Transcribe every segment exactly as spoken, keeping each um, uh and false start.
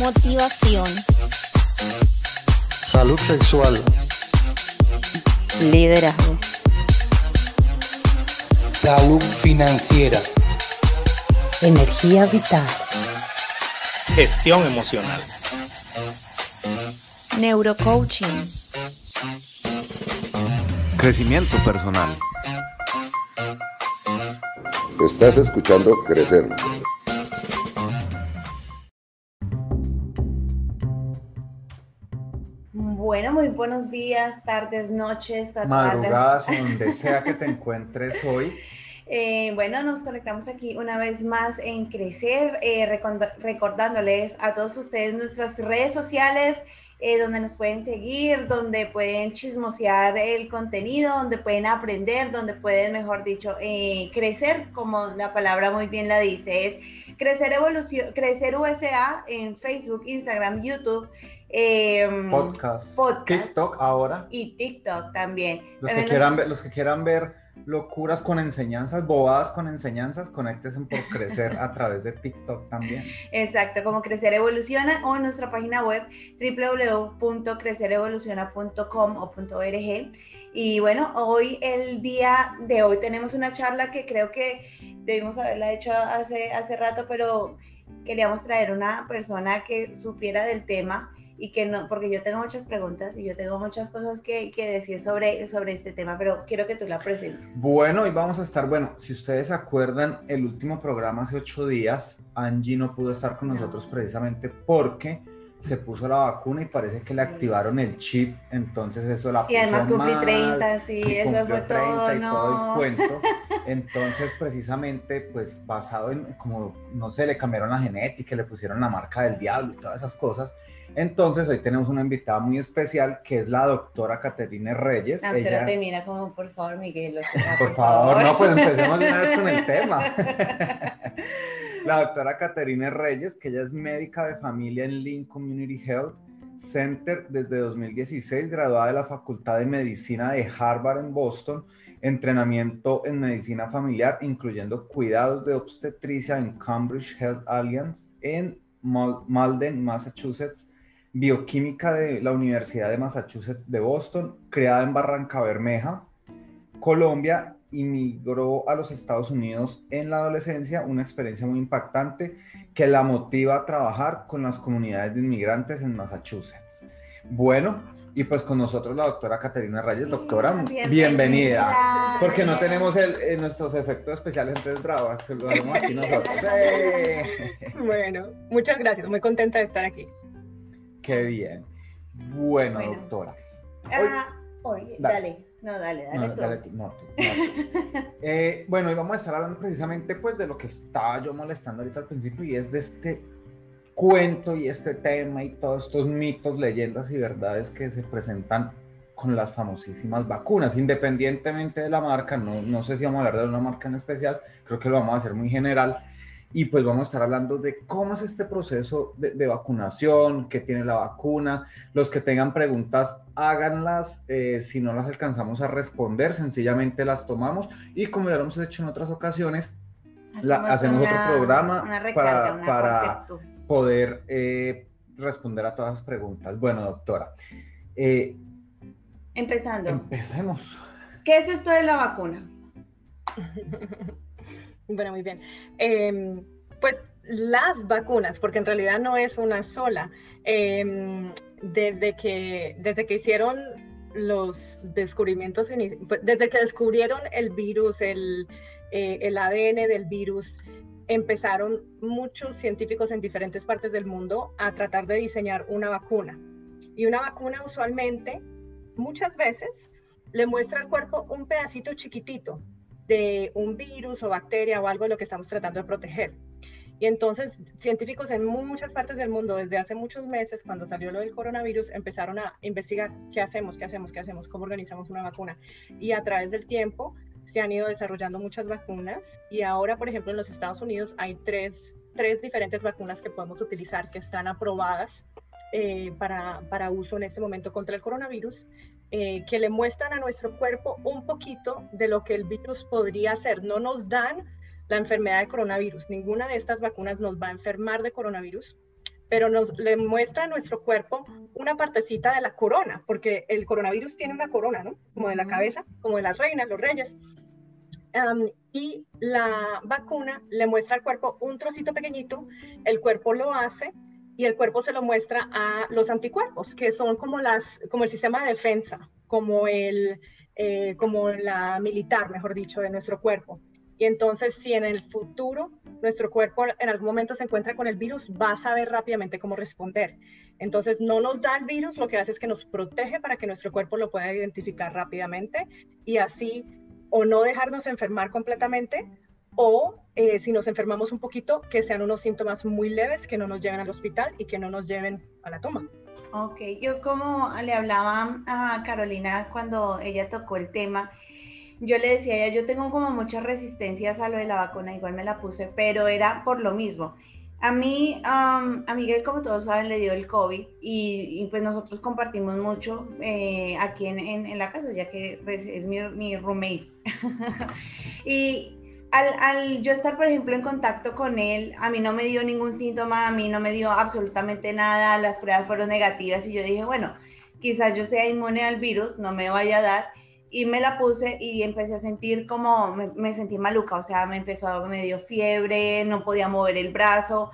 Motivación. Salud sexual. Liderazgo. Salud financiera. Energía vital. Gestión emocional. Neurocoaching. Crecimiento personal. Estás escuchando Crecer. Bueno, muy buenos días, tardes, noches, madrugadas, donde sea que te encuentres hoy. Eh, bueno, nos conectamos aquí una vez más en Crecer, eh, record- recordándoles a todos ustedes nuestras redes sociales, eh, donde nos pueden seguir, donde pueden chismosear el contenido, donde pueden aprender, donde pueden, mejor dicho, eh, crecer, como la palabra muy bien la dice, es Crecer Evoluciona, Crecer U S A en Facebook, Instagram, YouTube, Eh, podcast. podcast, TikTok ahora y TikTok también. Los también que quieran nos... ver, los que quieran ver locuras con enseñanzas, bobadas con enseñanzas, conéctense por Crecer a través de TikTok también. Exacto, como Crecer Evoluciona o en nuestra página web doble u doble u doble u punto crecer evoluciona punto com o .org. Y bueno, hoy, el día de hoy, tenemos una charla que creo que debimos haberla hecho hace hace rato, pero queríamos traer una persona que supiera del tema. Y que no, porque yo tengo muchas preguntas y yo tengo muchas cosas que, que decir sobre, sobre este tema, pero quiero que tú la presentes. Bueno, y vamos a estar, bueno, si ustedes acuerdan, el último programa hace ocho días, Angie no pudo estar con nosotros no. precisamente porque se puso la vacuna y parece que le activaron el chip, entonces eso la puso mal. Y además cumplí treinta, sí, eso fue todo, no. Y todo el cuento. Entonces, precisamente, pues, basado en, como, no sé, le cambiaron la genética, le pusieron la marca del diablo y todas esas cosas. Entonces, hoy tenemos una invitada muy especial, que es la doctora Caterine Reyes. La doctora Ella... te mira como, por favor, Miguel. Será, por, por favor, favor, no, pues empecemos una vez con el tema. La doctora Caterine Reyes, que ella es médica de familia en Lean Community Health Center desde dos mil dieciséis, graduada de la Facultad de Medicina de Harvard en Boston, entrenamiento en medicina familiar, incluyendo cuidados de obstetricia en Cambridge Health Alliance en Malden, Massachusetts, bioquímica de la Universidad de Massachusetts de Boston, creada en Barrancabermeja, Colombia, inmigró a los Estados Unidos en la adolescencia, una experiencia muy impactante que la motiva a trabajar con las comunidades de inmigrantes en Massachusetts. Bueno, y pues con nosotros la doctora Caterine Reyes. Doctora, bienvenida, bienvenida porque no tenemos el, eh, nuestros efectos especiales, entonces bravas, saludamos aquí nosotros. ¡Eh! Bueno, muchas gracias, muy contenta de estar aquí. Qué bien. Bueno, bueno. Doctora. Ah, hoy, oye, dale. dale. No, dale, dale, no, tú. dale tú. No, tú, no, tú. Eh, bueno, y vamos a estar hablando precisamente pues de lo que estaba yo molestando ahorita al principio, y es de este cuento y este tema y todos estos mitos, leyendas y verdades que se presentan con las famosísimas vacunas, independientemente de la marca. No, no sé si vamos a hablar de una marca en especial, creo que lo vamos a hacer muy general. Y pues vamos a estar hablando de cómo es este proceso de, de vacunación, qué tiene la vacuna. Los que tengan preguntas, háganlas. Eh, si no las alcanzamos a responder, sencillamente las tomamos. Y como ya lo hemos hecho en otras ocasiones, hacemos, la, hacemos una, otro programa una recarga, para, para poder eh, responder a todas las preguntas. Bueno, doctora. Eh, Empezando. Empecemos. ¿Qué es esto de la vacuna? Bueno, muy bien. Eh, pues las vacunas, porque en realidad no es una sola. Eh, desde que, desde que hicieron los descubrimientos, desde que descubrieron el virus, el, eh, el A D N del virus, empezaron muchos científicos en diferentes partes del mundo a tratar de diseñar una vacuna. Y una vacuna usualmente, muchas veces, le muestra al cuerpo un pedacito chiquitito de un virus o bacteria o algo de lo que estamos tratando de proteger. Y entonces, científicos en muchas partes del mundo, desde hace muchos meses, cuando salió lo del coronavirus, empezaron a investigar qué hacemos, qué hacemos, qué hacemos, cómo organizamos una vacuna. Y a través del tiempo se han ido desarrollando muchas vacunas. Y ahora, por ejemplo, en los Estados Unidos hay tres, tres diferentes vacunas que podemos utilizar, que están aprobadas eh, para, para uso en este momento contra el coronavirus. Eh, que le muestran a nuestro cuerpo un poquito de lo que el virus podría hacer. No nos dan la enfermedad de coronavirus. Ninguna de estas vacunas nos va a enfermar de coronavirus, pero nos le muestra a nuestro cuerpo una partecita de la corona, porque el coronavirus tiene una corona, ¿no? Como de la cabeza, como de las reinas, los reyes. Um, y la vacuna le muestra al cuerpo un trocito pequeñito, el cuerpo lo hace y el cuerpo se lo muestra a los anticuerpos, que son como, las, como el sistema de defensa, como, el, eh, como la militar, mejor dicho, de nuestro cuerpo. Y entonces, si en el futuro nuestro cuerpo en algún momento se encuentra con el virus, va a saber rápidamente cómo responder. Entonces, no nos da el virus, lo que hace es que nos protege para que nuestro cuerpo lo pueda identificar rápidamente y así o no dejarnos enfermar completamente, o eh, si nos enfermamos un poquito, que sean unos síntomas muy leves que no nos lleven al hospital y que no nos lleven a la tumba. Ok, yo como le hablaba a Carolina cuando ella tocó el tema, yo le decía a ella, yo tengo como muchas resistencias a lo de la vacuna, igual me la puse, pero era por lo mismo. A mí, um, a Miguel, como todos saben, le dio el COVID y, y pues nosotros compartimos mucho eh, aquí en, en, en la casa, ya que pues, es mi, mi roommate. Y al, al yo estar, por ejemplo, en contacto con él, a mí no me dio ningún síntoma, a mí no me dio absolutamente nada, las pruebas fueron negativas y yo dije, bueno, quizás yo sea inmune al virus, no me vaya a dar. Y me la puse y empecé a sentir como, me, me sentí maluca, o sea, me empezó, me dio fiebre, no podía mover el brazo.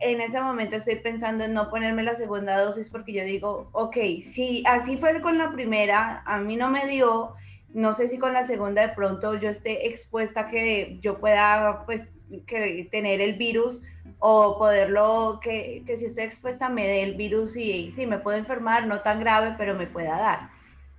En ese momento estoy pensando en no ponerme la segunda dosis porque yo digo, ok, si así fue con la primera, a mí no me dio, no sé si con la segunda de pronto yo esté expuesta a que yo pueda, pues, que tener el virus o poderlo, que, que si estoy expuesta me dé el virus y, y sí, me puedo enfermar, no tan grave, pero me pueda dar.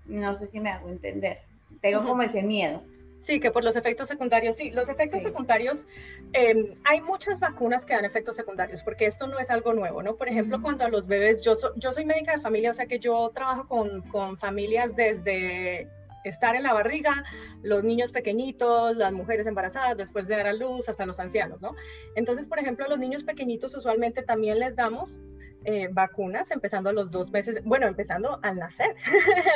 No sé si me hago entender. Tengo uh-huh. como ese miedo. Sí, que por los efectos secundarios. Sí, los efectos sí. secundarios, eh, hay muchas vacunas que dan efectos secundarios, porque esto no es algo nuevo, ¿no? Por ejemplo, uh-huh. cuando a los bebés, yo, so, yo soy médica de familia, o sea que yo trabajo con, con familias desde estar en la barriga, los niños pequeñitos, las mujeres embarazadas, después de dar a luz, hasta los ancianos, ¿no? Entonces, por ejemplo, a los niños pequeñitos usualmente también les damos Eh, vacunas empezando a los dos meses, bueno, empezando al nacer,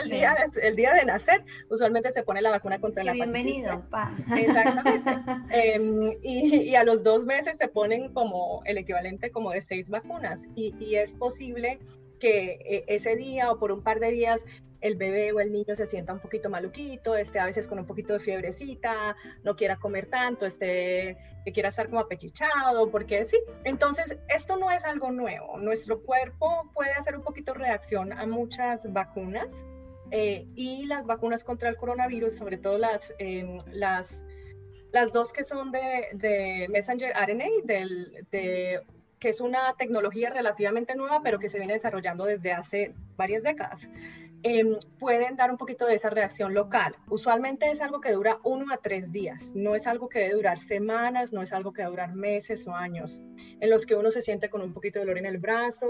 el, día de, el día de nacer, usualmente se pone la vacuna contra la hepatitis. Bienvenido, pa. Exactamente. eh, y, y a los dos meses se ponen como el equivalente como de seis vacunas y, y es posible que eh, ese día o por un par de días el bebé o el niño se sienta un poquito maluquito, esté a veces con un poquito de fiebrecita, no quiera comer tanto, esté, que quiera estar como apechichado, porque sí. Entonces, esto no es algo nuevo. Nuestro cuerpo puede hacer un poquito reacción a muchas vacunas eh, y las vacunas contra el coronavirus, sobre todo las, eh, las, las dos que son de, de messenger R N A, del, de... que es una tecnología relativamente nueva, pero que se viene desarrollando desde hace varias décadas, eh, pueden dar un poquito de esa reacción local. Usualmente es algo que dura uno a tres días, no es algo que debe durar semanas, no es algo que debe durar meses o años, en los que uno se siente con un poquito de dolor en el brazo,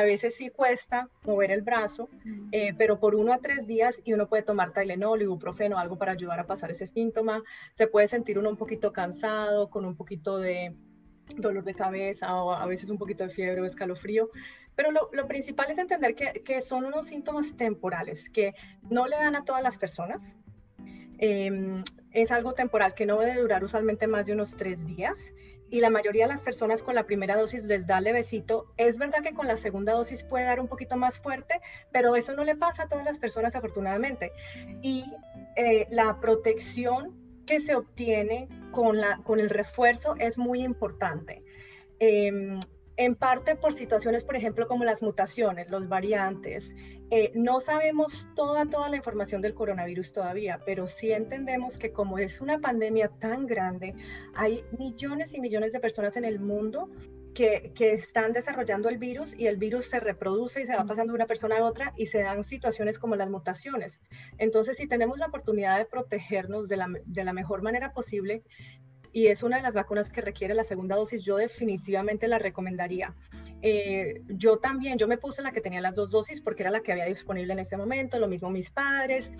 a veces sí cuesta mover el brazo, eh, pero por uno a tres días y uno puede tomar Tylenol, ibuprofeno, algo para ayudar a pasar ese síntoma, se puede sentir uno un poquito cansado, con un poquito de dolor de cabeza o a veces un poquito de fiebre o escalofrío, pero lo, lo principal es entender que, que son unos síntomas temporales que no le dan a todas las personas, eh, es algo temporal que no debe durar usualmente más de unos tres días y la mayoría de las personas con la primera dosis les da levecito. Es verdad que con la segunda dosis puede dar un poquito más fuerte, pero eso no le pasa a todas las personas afortunadamente y eh, la protección que se obtiene con, la, con el refuerzo es muy importante, eh, en parte por situaciones, por ejemplo, como las mutaciones, los variantes. Eh, no sabemos toda, toda la información del coronavirus todavía, pero sí entendemos que como es una pandemia tan grande, hay millones y millones de personas en el mundo Que, que están desarrollando el virus y el virus se reproduce y se va pasando de una persona a otra y se dan situaciones como las mutaciones. Entonces, si tenemos la oportunidad de protegernos de la, de la mejor manera posible, y es una de las vacunas que requiere la segunda dosis, yo definitivamente la recomendaría. Eh, yo también, yo me puse la que tenía las dos dosis porque era la que había disponible en ese momento, lo mismo mis padres.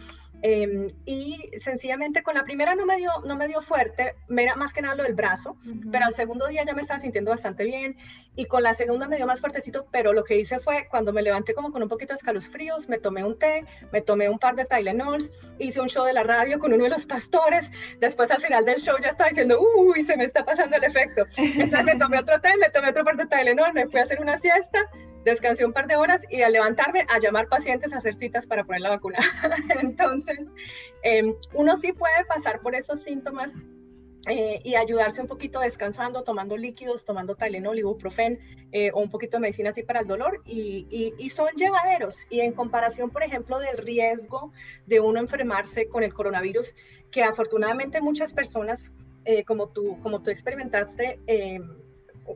Eh, y sencillamente con la primera no me dio, no me dio fuerte, me era más que nada lo del brazo, uh-huh. pero al segundo día ya me estaba sintiendo bastante bien y con la segunda me dio más fuertecito, pero lo que hice fue cuando me levanté como con un poquito de escalofríos, me tomé un té, me tomé un par de Tylenols, hice un show de la radio con uno de los pastores, después al final del show ya estaba diciendo, uy, se me está pasando el efecto, entonces me tomé otro té, me tomé otro par de Tylenol, me fui a hacer una siesta, descansé un par de horas y al levantarme a llamar pacientes a hacer citas para poner la vacuna. Entonces, eh, uno sí puede pasar por esos síntomas eh, y ayudarse un poquito descansando, tomando líquidos, tomando Tylenol, ibuprofen eh, o un poquito de medicina así para el dolor y, y, y son llevaderos. Y en comparación, por ejemplo, del riesgo de uno enfermarse con el coronavirus, que afortunadamente muchas personas, eh, como, tú, como tú experimentaste, eh,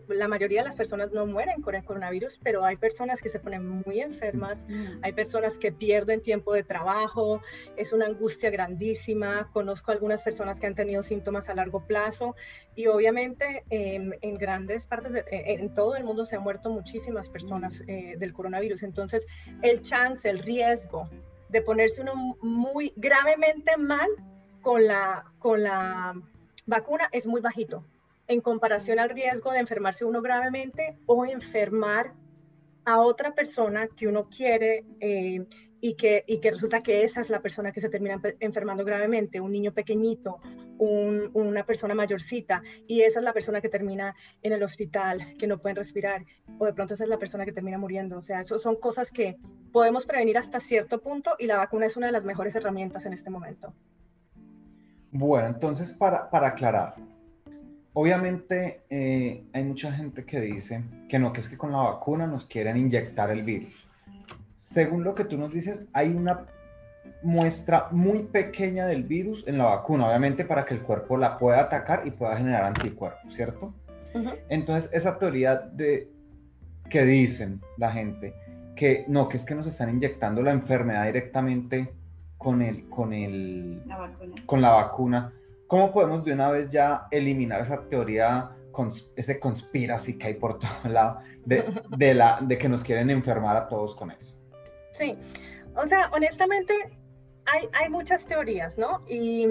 la mayoría de las personas no mueren con el coronavirus, pero hay personas que se ponen muy enfermas, hay personas que pierden tiempo de trabajo, es una angustia grandísima. Conozco algunas personas que han tenido síntomas a largo plazo y obviamente eh, en grandes partes, de, eh, en todo el mundo se han muerto muchísimas personas eh, del coronavirus. Entonces, el chance, el riesgo de ponerse uno muy gravemente mal con la, con la vacuna es muy bajito, en comparación al riesgo de enfermarse uno gravemente o enfermar a otra persona que uno quiere eh, y, que, y que resulta que esa es la persona que se termina enfermando gravemente, un niño pequeñito, un, una persona mayorcita, y esa es la persona que termina en el hospital, que no pueden respirar, o de pronto esa es la persona que termina muriendo. O sea, eso son cosas que podemos prevenir hasta cierto punto y la vacuna es una de las mejores herramientas en este momento. Bueno, entonces para, para aclarar, obviamente eh, hay mucha gente que dice que no, que es que con la vacuna nos quieren inyectar el virus. Según lo que tú nos dices, hay una muestra muy pequeña del virus en la vacuna, obviamente para que el cuerpo la pueda atacar y pueda generar anticuerpos, ¿cierto? Uh-huh. Entonces esa teoría de que dicen la gente, que no, que es que nos están inyectando la enfermedad directamente con, el, con, el, la vacuna. con la vacuna, ¿cómo podemos de una vez ya eliminar esa teoría, cons- ese conspiracy que hay por todo lado, de, de, la, de que nos quieren enfermar a todos con eso? Sí, o sea, honestamente hay, hay muchas teorías, ¿no? Y,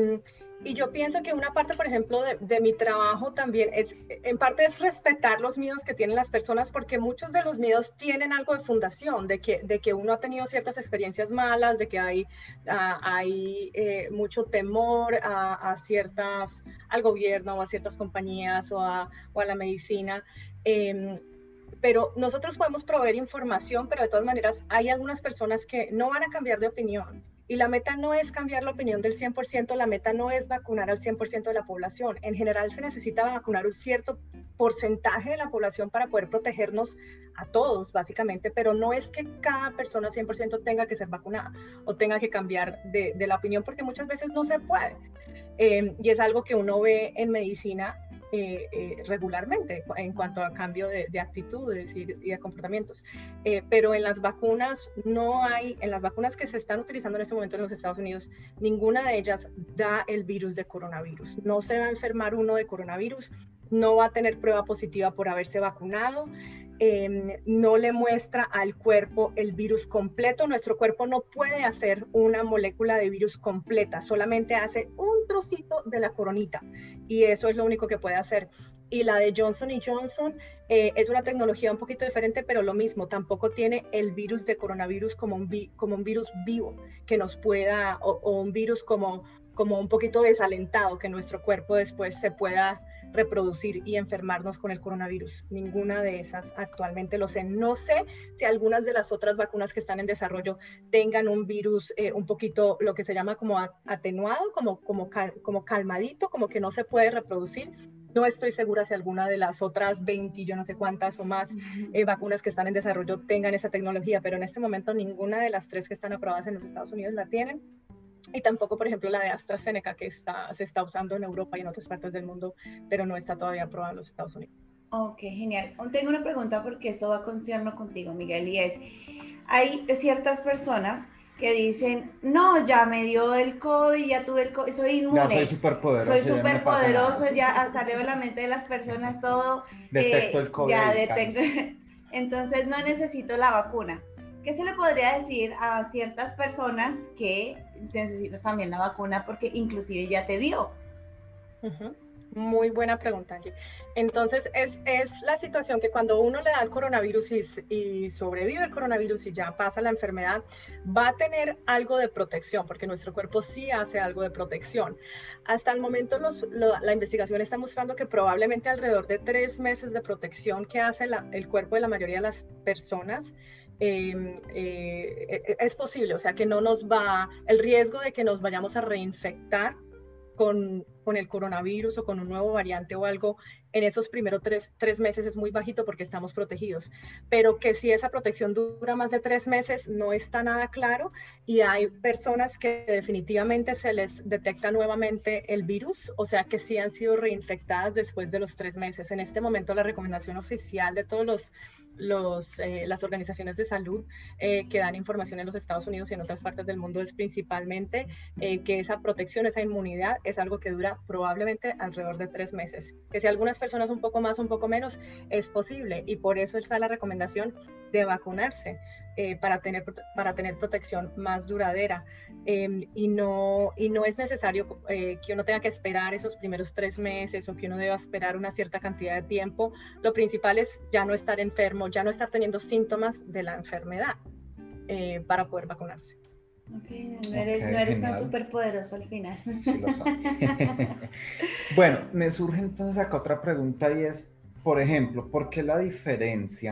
y yo pienso que una parte, por ejemplo, de, de mi trabajo también es, en parte es respetar los miedos que tienen las personas, porque muchos de los miedos tienen algo de fundación, de que, de que uno ha tenido ciertas experiencias malas, de que hay, uh, hay eh, mucho temor a, a ciertas, al gobierno o a ciertas compañías o a, o a la medicina. Eh, pero nosotros podemos proveer información, pero de todas maneras hay algunas personas que no van a cambiar de opinión. Y la meta no es cambiar la opinión del cien por ciento, la meta no es vacunar al cien por ciento de la población. En general se necesita vacunar un cierto porcentaje de la población para poder protegernos a todos, básicamente, pero no es que cada persona cien por ciento tenga que ser vacunada o tenga que cambiar de, de la opinión, porque muchas veces no se puede. Eh, y es algo que uno ve en medicina eh, eh, regularmente en cuanto a cambio de, de actitudes y, y de comportamientos. Eh, pero en las vacunas no hay, en las vacunas que se están utilizando en este momento en los Estados Unidos, ninguna de ellas da el virus de coronavirus. No se va a enfermar uno de coronavirus, no va a tener prueba positiva por haberse vacunado. Eh, no le muestra al cuerpo el virus completo. Nuestro cuerpo no puede hacer una molécula de virus completa, solamente hace un trocito de la coronita y eso es lo único que puede hacer. Y la de Johnson y Johnson eh, es una tecnología un poquito diferente, pero lo mismo, tampoco tiene el virus de coronavirus como un, vi- como un virus vivo que nos pueda, o, o un virus como, como un poquito desalentado que nuestro cuerpo después se pueda reproducir y enfermarnos con el coronavirus. Ninguna de esas actualmente lo sé. No sé si algunas de las otras vacunas que están en desarrollo tengan un virus eh, un poquito lo que se llama como atenuado, como, como, cal, como calmadito, como que no se puede reproducir. No estoy segura si alguna de las otras veinte, yo no sé cuántas o más eh, vacunas que están en desarrollo tengan esa tecnología, pero en este momento ninguna de las tres que están aprobadas en los Estados Unidos la tienen. Y tampoco, por ejemplo, la de AstraZeneca, que está, se está usando en Europa y en otras partes del mundo, pero no está todavía aprobada en los Estados Unidos. Ok, genial. Tengo una pregunta porque esto va a concierno contigo, Miguel, y es, hay ciertas personas que dicen, no, ya me dio el COVID, ya tuve el COVID, soy inmune. Ya soy superpoderoso. Soy superpoderoso, ya, no ya hasta leo la mente de las personas, todo. Detecto eh, el COVID. Ya detecto. Entonces no necesito la vacuna. ¿Qué se le podría decir a ciertas personas que necesitas también la vacuna porque inclusive ya te dio? Uh-huh. Muy buena pregunta, Angie. Entonces, es, es la situación que cuando uno le da el coronavirus y, y sobrevive el coronavirus y ya pasa la enfermedad, va a tener algo de protección, porque nuestro cuerpo sí hace algo de protección. Hasta el momento, los, lo, la investigación está mostrando que probablemente alrededor de tres meses de protección que hace la, el cuerpo de la mayoría de las personas, Eh, eh, es posible, o sea que no nos va, el riesgo de que nos vayamos a reinfectar con, con el coronavirus o con un nuevo variante o algo, en esos primeros tres, tres meses es muy bajito porque estamos protegidos, pero que si esa protección dura más de tres meses no está nada claro, y hay personas que definitivamente se les detecta nuevamente el virus, o sea que sí han sido reinfectadas después de los tres meses. En este momento la recomendación oficial de todos los Los, eh, las organizaciones de salud eh, que dan información en los Estados Unidos y en otras partes del mundo es principalmente eh, que esa protección, esa inmunidad es algo que dura probablemente alrededor de tres meses. Que si algunas personas un poco más, un poco menos, es posible, y por eso está la recomendación de vacunarse eh, para, tener, para tener protección más duradera. Eh, y, no, y no es necesario eh, que uno tenga que esperar esos primeros tres meses o que uno deba esperar una cierta cantidad de tiempo. Lo principal es ya no estar enfermo, ya no estar teniendo síntomas de la enfermedad eh, para poder vacunarse. Okay, no eres, okay, no eres tan superpoderoso al final. Sí lo soy. Bueno, me surge entonces acá otra pregunta, y es, por ejemplo, ¿por qué la diferencia?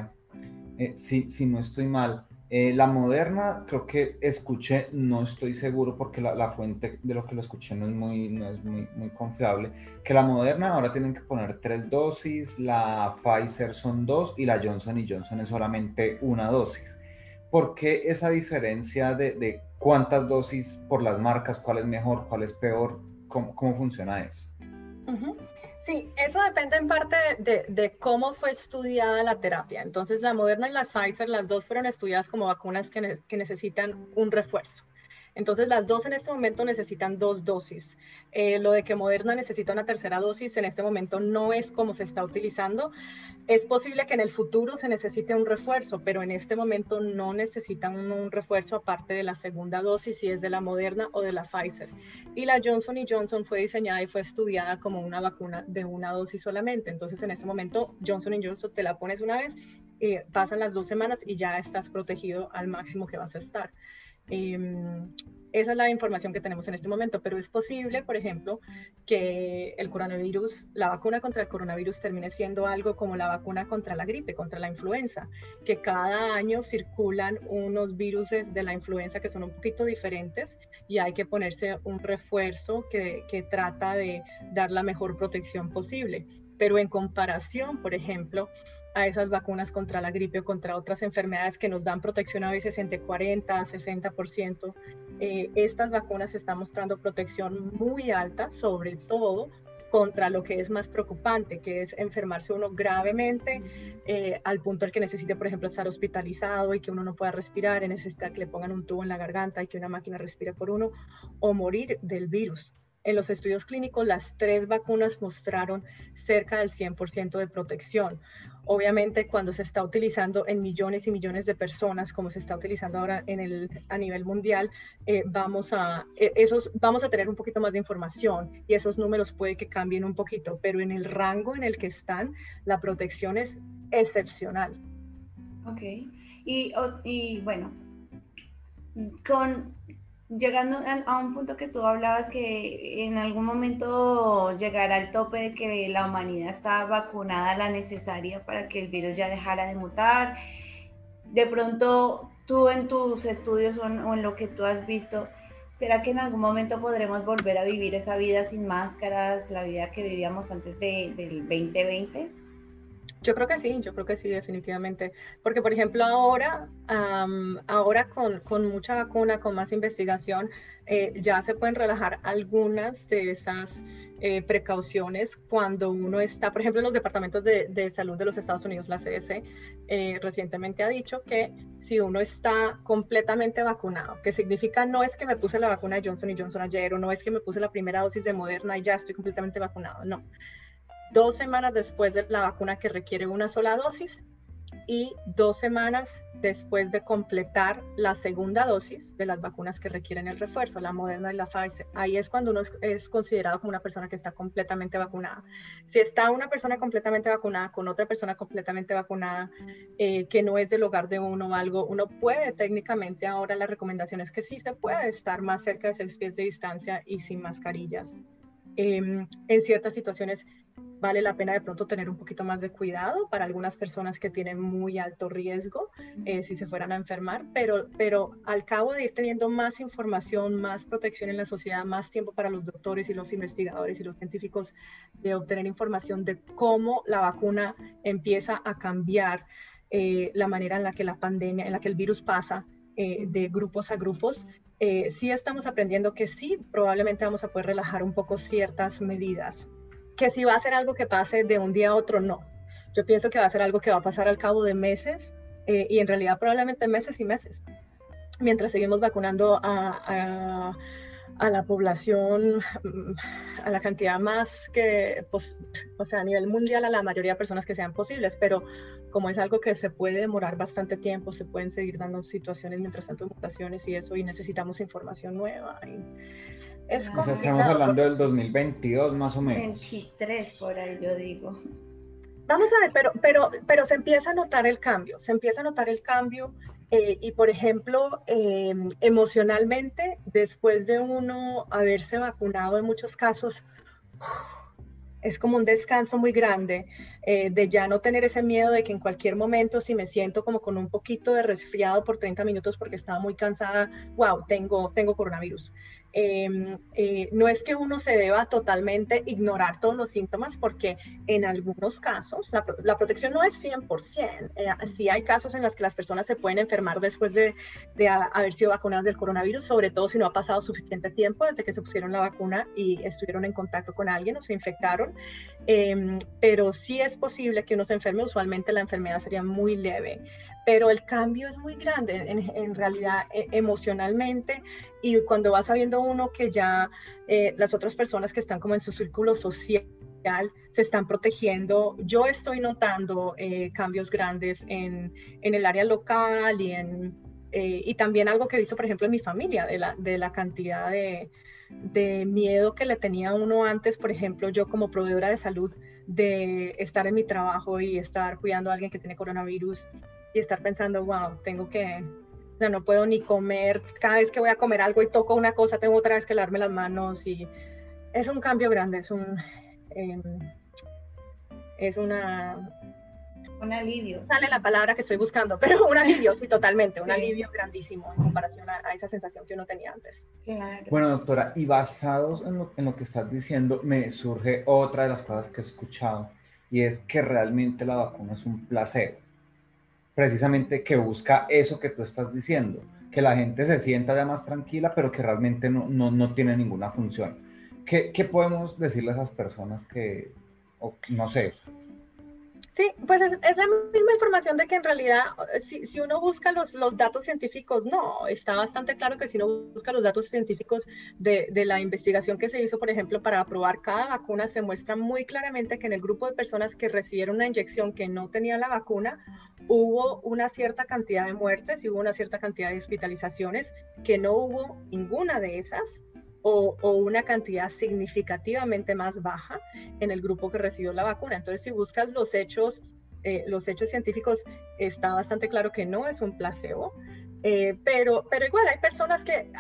Eh, si, si no estoy mal, eh, la Moderna, creo que escuché, no estoy seguro porque la, la fuente de lo que lo escuché no es, muy, no es muy, muy confiable, que la Moderna ahora tienen que poner tres dosis, la Pfizer son dos y la Johnson y Johnson es solamente una dosis. ¿Por qué esa diferencia de, de cuántas dosis por las marcas, cuál es mejor, cuál es peor? ¿Cómo, cómo funciona eso? Uh-huh. Sí, eso depende en parte de, de cómo fue estudiada la terapia. Entonces, la Moderna y la Pfizer, las dos fueron estudiadas como vacunas que, ne- que necesitan un refuerzo. Entonces, las dos en este momento necesitan dos dosis. Eh, lo de que Moderna necesita una tercera dosis en este momento no es como se está utilizando. Es posible que en el futuro se necesite un refuerzo, pero en este momento no necesitan un, un refuerzo aparte de la segunda dosis, si es de la Moderna o de la Pfizer. Y la Johnson y Johnson fue diseñada y fue estudiada como una vacuna de una dosis solamente. Entonces, en este momento, Johnson y Johnson te la pones una vez, eh, pasan las dos semanas y ya estás protegido al máximo que vas a estar. Eh, esa es la información que tenemos en este momento, pero es posible, por ejemplo, que el coronavirus, la vacuna contra el coronavirus termine siendo algo como la vacuna contra la gripe, contra la influenza, que cada año circulan unos virus de la influenza que son un poquito diferentes y hay que ponerse un refuerzo que, que trata de dar la mejor protección posible. Pero en comparación, por ejemplo, a esas vacunas contra la gripe o contra otras enfermedades que nos dan protección a veces entre cuarenta a sesenta por ciento, eh, estas vacunas están mostrando protección muy alta, sobre todo contra lo que es más preocupante, que es enfermarse uno gravemente eh, al punto al que necesite, por ejemplo, estar hospitalizado y que uno no pueda respirar, necesita que le pongan un tubo en la garganta y que una máquina respire por uno, o morir del virus. En los estudios clínicos, las tres vacunas mostraron cerca del cien por ciento de protección. Obviamente, cuando se está utilizando en millones y millones de personas, como se está utilizando ahora en el, a nivel mundial, eh, vamos, a, eh, esos, vamos a tener un poquito más de información y esos números puede que cambien un poquito, pero en el rango en el que están, la protección es excepcional. Ok. Y, y bueno, con... llegando a un punto que tú hablabas, que en algún momento llegará al tope de que la humanidad está vacunada la necesaria para que el virus ya dejara de mutar. De pronto, tú en tus estudios o en lo que tú has visto, ¿será que en algún momento podremos volver a vivir esa vida sin máscaras, la vida que vivíamos antes de, del veinte veinte? Yo creo que sí, yo creo que sí, definitivamente. Porque, por ejemplo, ahora, um, ahora con, con mucha vacuna, con más investigación, eh, ya se pueden relajar algunas de esas eh, precauciones cuando uno está, por ejemplo, en los departamentos de, de salud de los Estados Unidos, la C D C, eh, recientemente ha dicho que si uno está completamente vacunado, que significa no es que me puse la vacuna de Johnson y Johnson ayer, o no es que me puse la primera dosis de Moderna y ya estoy completamente vacunado, no. Dos semanas después de la vacuna que requiere una sola dosis y dos semanas después de completar la segunda dosis de las vacunas que requieren el refuerzo, la Moderna y la Pfizer. Ahí es cuando uno es considerado como una persona que está completamente vacunada. Si está una persona completamente vacunada con otra persona completamente vacunada eh, que no es del hogar de uno o algo, uno puede técnicamente, ahora la recomendación es que sí se puede estar más cerca de seis pies de distancia y sin mascarillas. Eh, en ciertas situaciones vale la pena de pronto tener un poquito más de cuidado para algunas personas que tienen muy alto riesgo eh, si se fueran a enfermar, pero, pero al cabo de ir teniendo más información, más protección en la sociedad, más tiempo para los doctores y los investigadores y los científicos de obtener información de cómo la vacuna empieza a cambiar eh, la manera en la que la pandemia, en la que el virus pasa eh, de grupos a grupos, eh, sí estamos aprendiendo que sí, probablemente vamos a poder relajar un poco ciertas medidas. Que si va a ser algo que pase de un día a otro, no. Yo pienso que va a ser algo que va a pasar al cabo de meses, eh, y en realidad probablemente meses y meses. Mientras seguimos vacunando a, a, a la población, a la cantidad más que, pues, o sea, a nivel mundial, a la mayoría de personas que sean posibles, pero como es algo que se puede demorar bastante tiempo, se pueden seguir dando situaciones, mientras tanto mutaciones y eso, y necesitamos información nueva. Y, Es o sea, estamos hablando del dos mil veintidós más o menos. veintitrés por ahí yo digo. Vamos a ver, pero, pero, pero se empieza a notar el cambio, se empieza a notar el cambio eh, y por ejemplo eh, emocionalmente después de uno haberse vacunado en muchos casos es como un descanso muy grande eh, de ya no tener ese miedo de que en cualquier momento si me siento como con un poquito de resfriado por treinta minutos porque estaba muy cansada, wow, tengo, tengo coronavirus. Eh, eh, no es que uno se deba totalmente ignorar todos los síntomas porque en algunos casos la, la protección no es cien por ciento. Eh, sí hay casos en los que las personas se pueden enfermar después de, de a, haber sido vacunadas del coronavirus, sobre todo si no ha pasado suficiente tiempo desde que se pusieron la vacuna y estuvieron en contacto con alguien o se infectaron, eh, pero sí es posible que uno se enferme. Usualmente la enfermedad sería muy leve, pero el cambio es muy grande en, en realidad eh, emocionalmente. Y cuando va sabiendo uno que ya eh, las otras personas que están como en su círculo social se están protegiendo, yo estoy notando eh, cambios grandes en, en el área local y, en, eh, y también algo que he visto, por ejemplo, en mi familia, de la, de la cantidad de, de miedo que le tenía uno antes, por ejemplo, yo como proveedora de salud, de estar en mi trabajo y estar cuidando a alguien que tiene coronavirus y estar pensando, wow, tengo que... O sea, no puedo ni comer, cada vez que voy a comer algo y toco una cosa, tengo otra vez que lavarme las manos y es un cambio grande, es un, eh, es una... Un alivio. Sale la palabra que estoy buscando, pero un alivio, sí, totalmente, sí. Un alivio grandísimo en comparación a, a esa sensación que uno tenía antes. Claro. Bueno, doctora, y basados en lo, en lo que estás diciendo, me surge otra de las cosas que he escuchado y es que realmente la vacuna es un placebo. Precisamente que busca eso que tú estás diciendo, que la gente se sienta ya más tranquila, pero que realmente no, no, no tiene ninguna función. ¿Qué, qué podemos decirle a esas personas que, o, no sé? Sí, pues es, es la misma información de que en realidad, si, si uno busca los, los datos científicos, no, está bastante claro que si uno busca los datos científicos de, de la investigación que se hizo, por ejemplo, para aprobar cada vacuna, se muestra muy claramente que en el grupo de personas que recibieron una inyección que no tenía la vacuna, hubo una cierta cantidad de muertes y hubo una cierta cantidad de hospitalizaciones, que no hubo ninguna de esas, O, o una cantidad significativamente más baja en el grupo que recibió la vacuna. Entonces, si buscas los hechos, eh, los hechos científicos, está bastante claro que no es un placebo, eh, pero, pero igual hay personas que,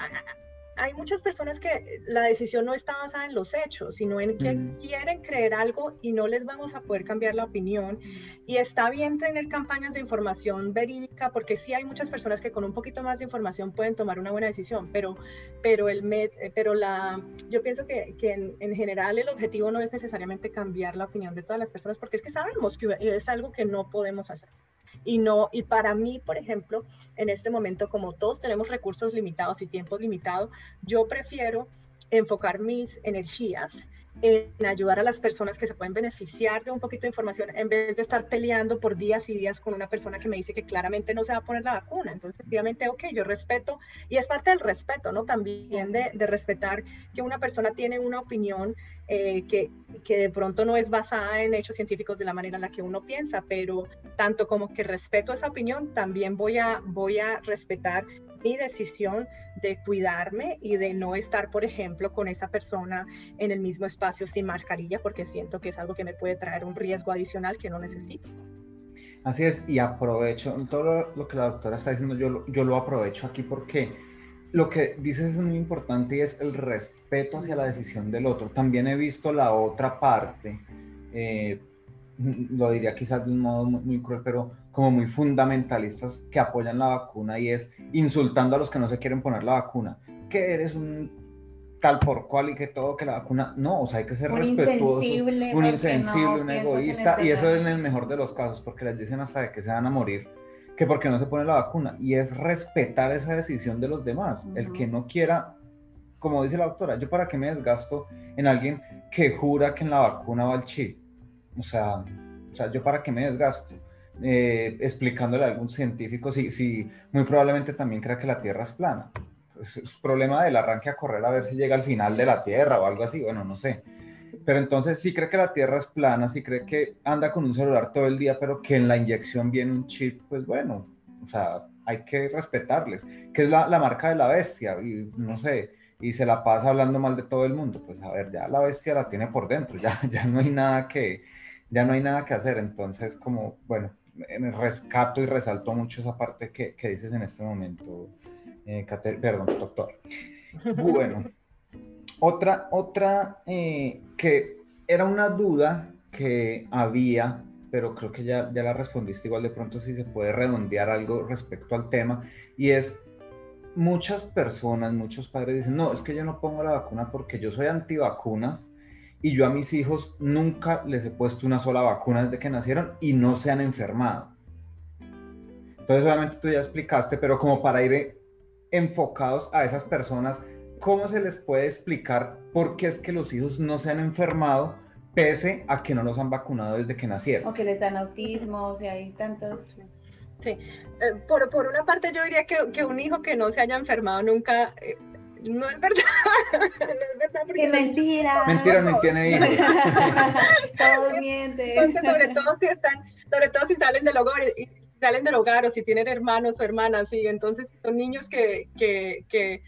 hay muchas personas que la decisión no está basada en los hechos, sino en que mm. quieren creer algo y no les vamos a poder cambiar la opinión. Y está bien tener campañas de información verídica, porque sí hay muchas personas que con un poquito más de información pueden tomar una buena decisión, pero, pero, el med, pero la, yo pienso que, que en, en general el objetivo no es necesariamente cambiar la opinión de todas las personas, porque es que sabemos que es algo que no podemos hacer. Y, no, y para mí, por ejemplo, en este momento, como todos tenemos recursos limitados y tiempo limitado, yo prefiero enfocar mis energías en ayudar a las personas que se pueden beneficiar de un poquito de información, en vez de estar peleando por días y días con una persona que me dice que claramente no se va a poner la vacuna. Entonces, obviamente, ok, yo respeto, y es parte del respeto, ¿no? También de, de respetar que una persona tiene una opinión eh, que, que de pronto no es basada en hechos científicos de la manera en la que uno piensa, pero tanto como que respeto esa opinión, también voy a, voy a respetar mi decisión de cuidarme y de no estar, por ejemplo, con esa persona en el mismo espacio sin mascarilla, porque siento que es algo que me puede traer un riesgo adicional que no necesito. Así es, y aprovecho todo lo que la doctora está diciendo, yo, yo lo aprovecho aquí porque lo que dices es muy importante y es el respeto hacia la decisión del otro. También he visto la otra parte, eh, lo diría quizás de un modo muy, muy cruel, pero como muy fundamentalistas que apoyan la vacuna y es insultando a los que no se quieren poner la vacuna, que eres un tal por cual y que todo, que la vacuna, no, o sea, hay que ser un respetuoso, insensible, un insensible, no, un egoísta, y eso es en el mejor de los casos, porque les dicen hasta de que se van a morir, que porque no se pone la vacuna, y es respetar esa decisión de los demás, uh-huh. El que no quiera, como dice la doctora, yo para qué me desgasto en alguien que jura que en la vacuna va el chip, o sea, o sea yo para qué me desgasto, Eh, explicándole a algún científico si, si muy probablemente también crea que la Tierra es plana. Es, es problema del arranque a correr a ver si llega al final de la Tierra o algo así, bueno, no sé. Pero entonces si cree que la Tierra es plana, si cree que anda con un celular todo el día, pero que en la inyección viene un chip, pues bueno, o sea, hay que respetarles, que es la, la marca de la bestia, y no sé, y se la pasa hablando mal de todo el mundo, pues a ver, ya la bestia la tiene por dentro, ya, ya no hay nada que, ya no hay nada que hacer, entonces como, bueno, rescato y resalto mucho esa parte que, que dices en este momento, eh, Cater, perdón, doctor. Bueno, otra, otra eh, que era una duda que había, pero creo que ya, ya la respondiste, igual de pronto si se puede redondear algo respecto al tema, y es, muchas personas, muchos padres dicen, no, es que yo no pongo la vacuna porque yo soy antivacunas, y yo a mis hijos nunca les he puesto una sola vacuna desde que nacieron y no se han enfermado. Entonces, obviamente tú ya explicaste, pero como para ir enfocados a esas personas, ¿cómo se les puede explicar por qué es que los hijos no se han enfermado pese a que no los han vacunado desde que nacieron? O que les dan autismo, o sea, hay tantos... Sí, eh, por, por una parte yo diría que, que un hijo que no se haya enfermado nunca... Eh... No es verdad, no es verdad. Porque... ¡Qué mentira! Mentira, no tiene hijos. Todos mienten. Entonces, sobre todo si están, sobre todo si salen del hogar, y salen del hogar o si tienen hermanos o hermanas, y entonces son niños que, que, que,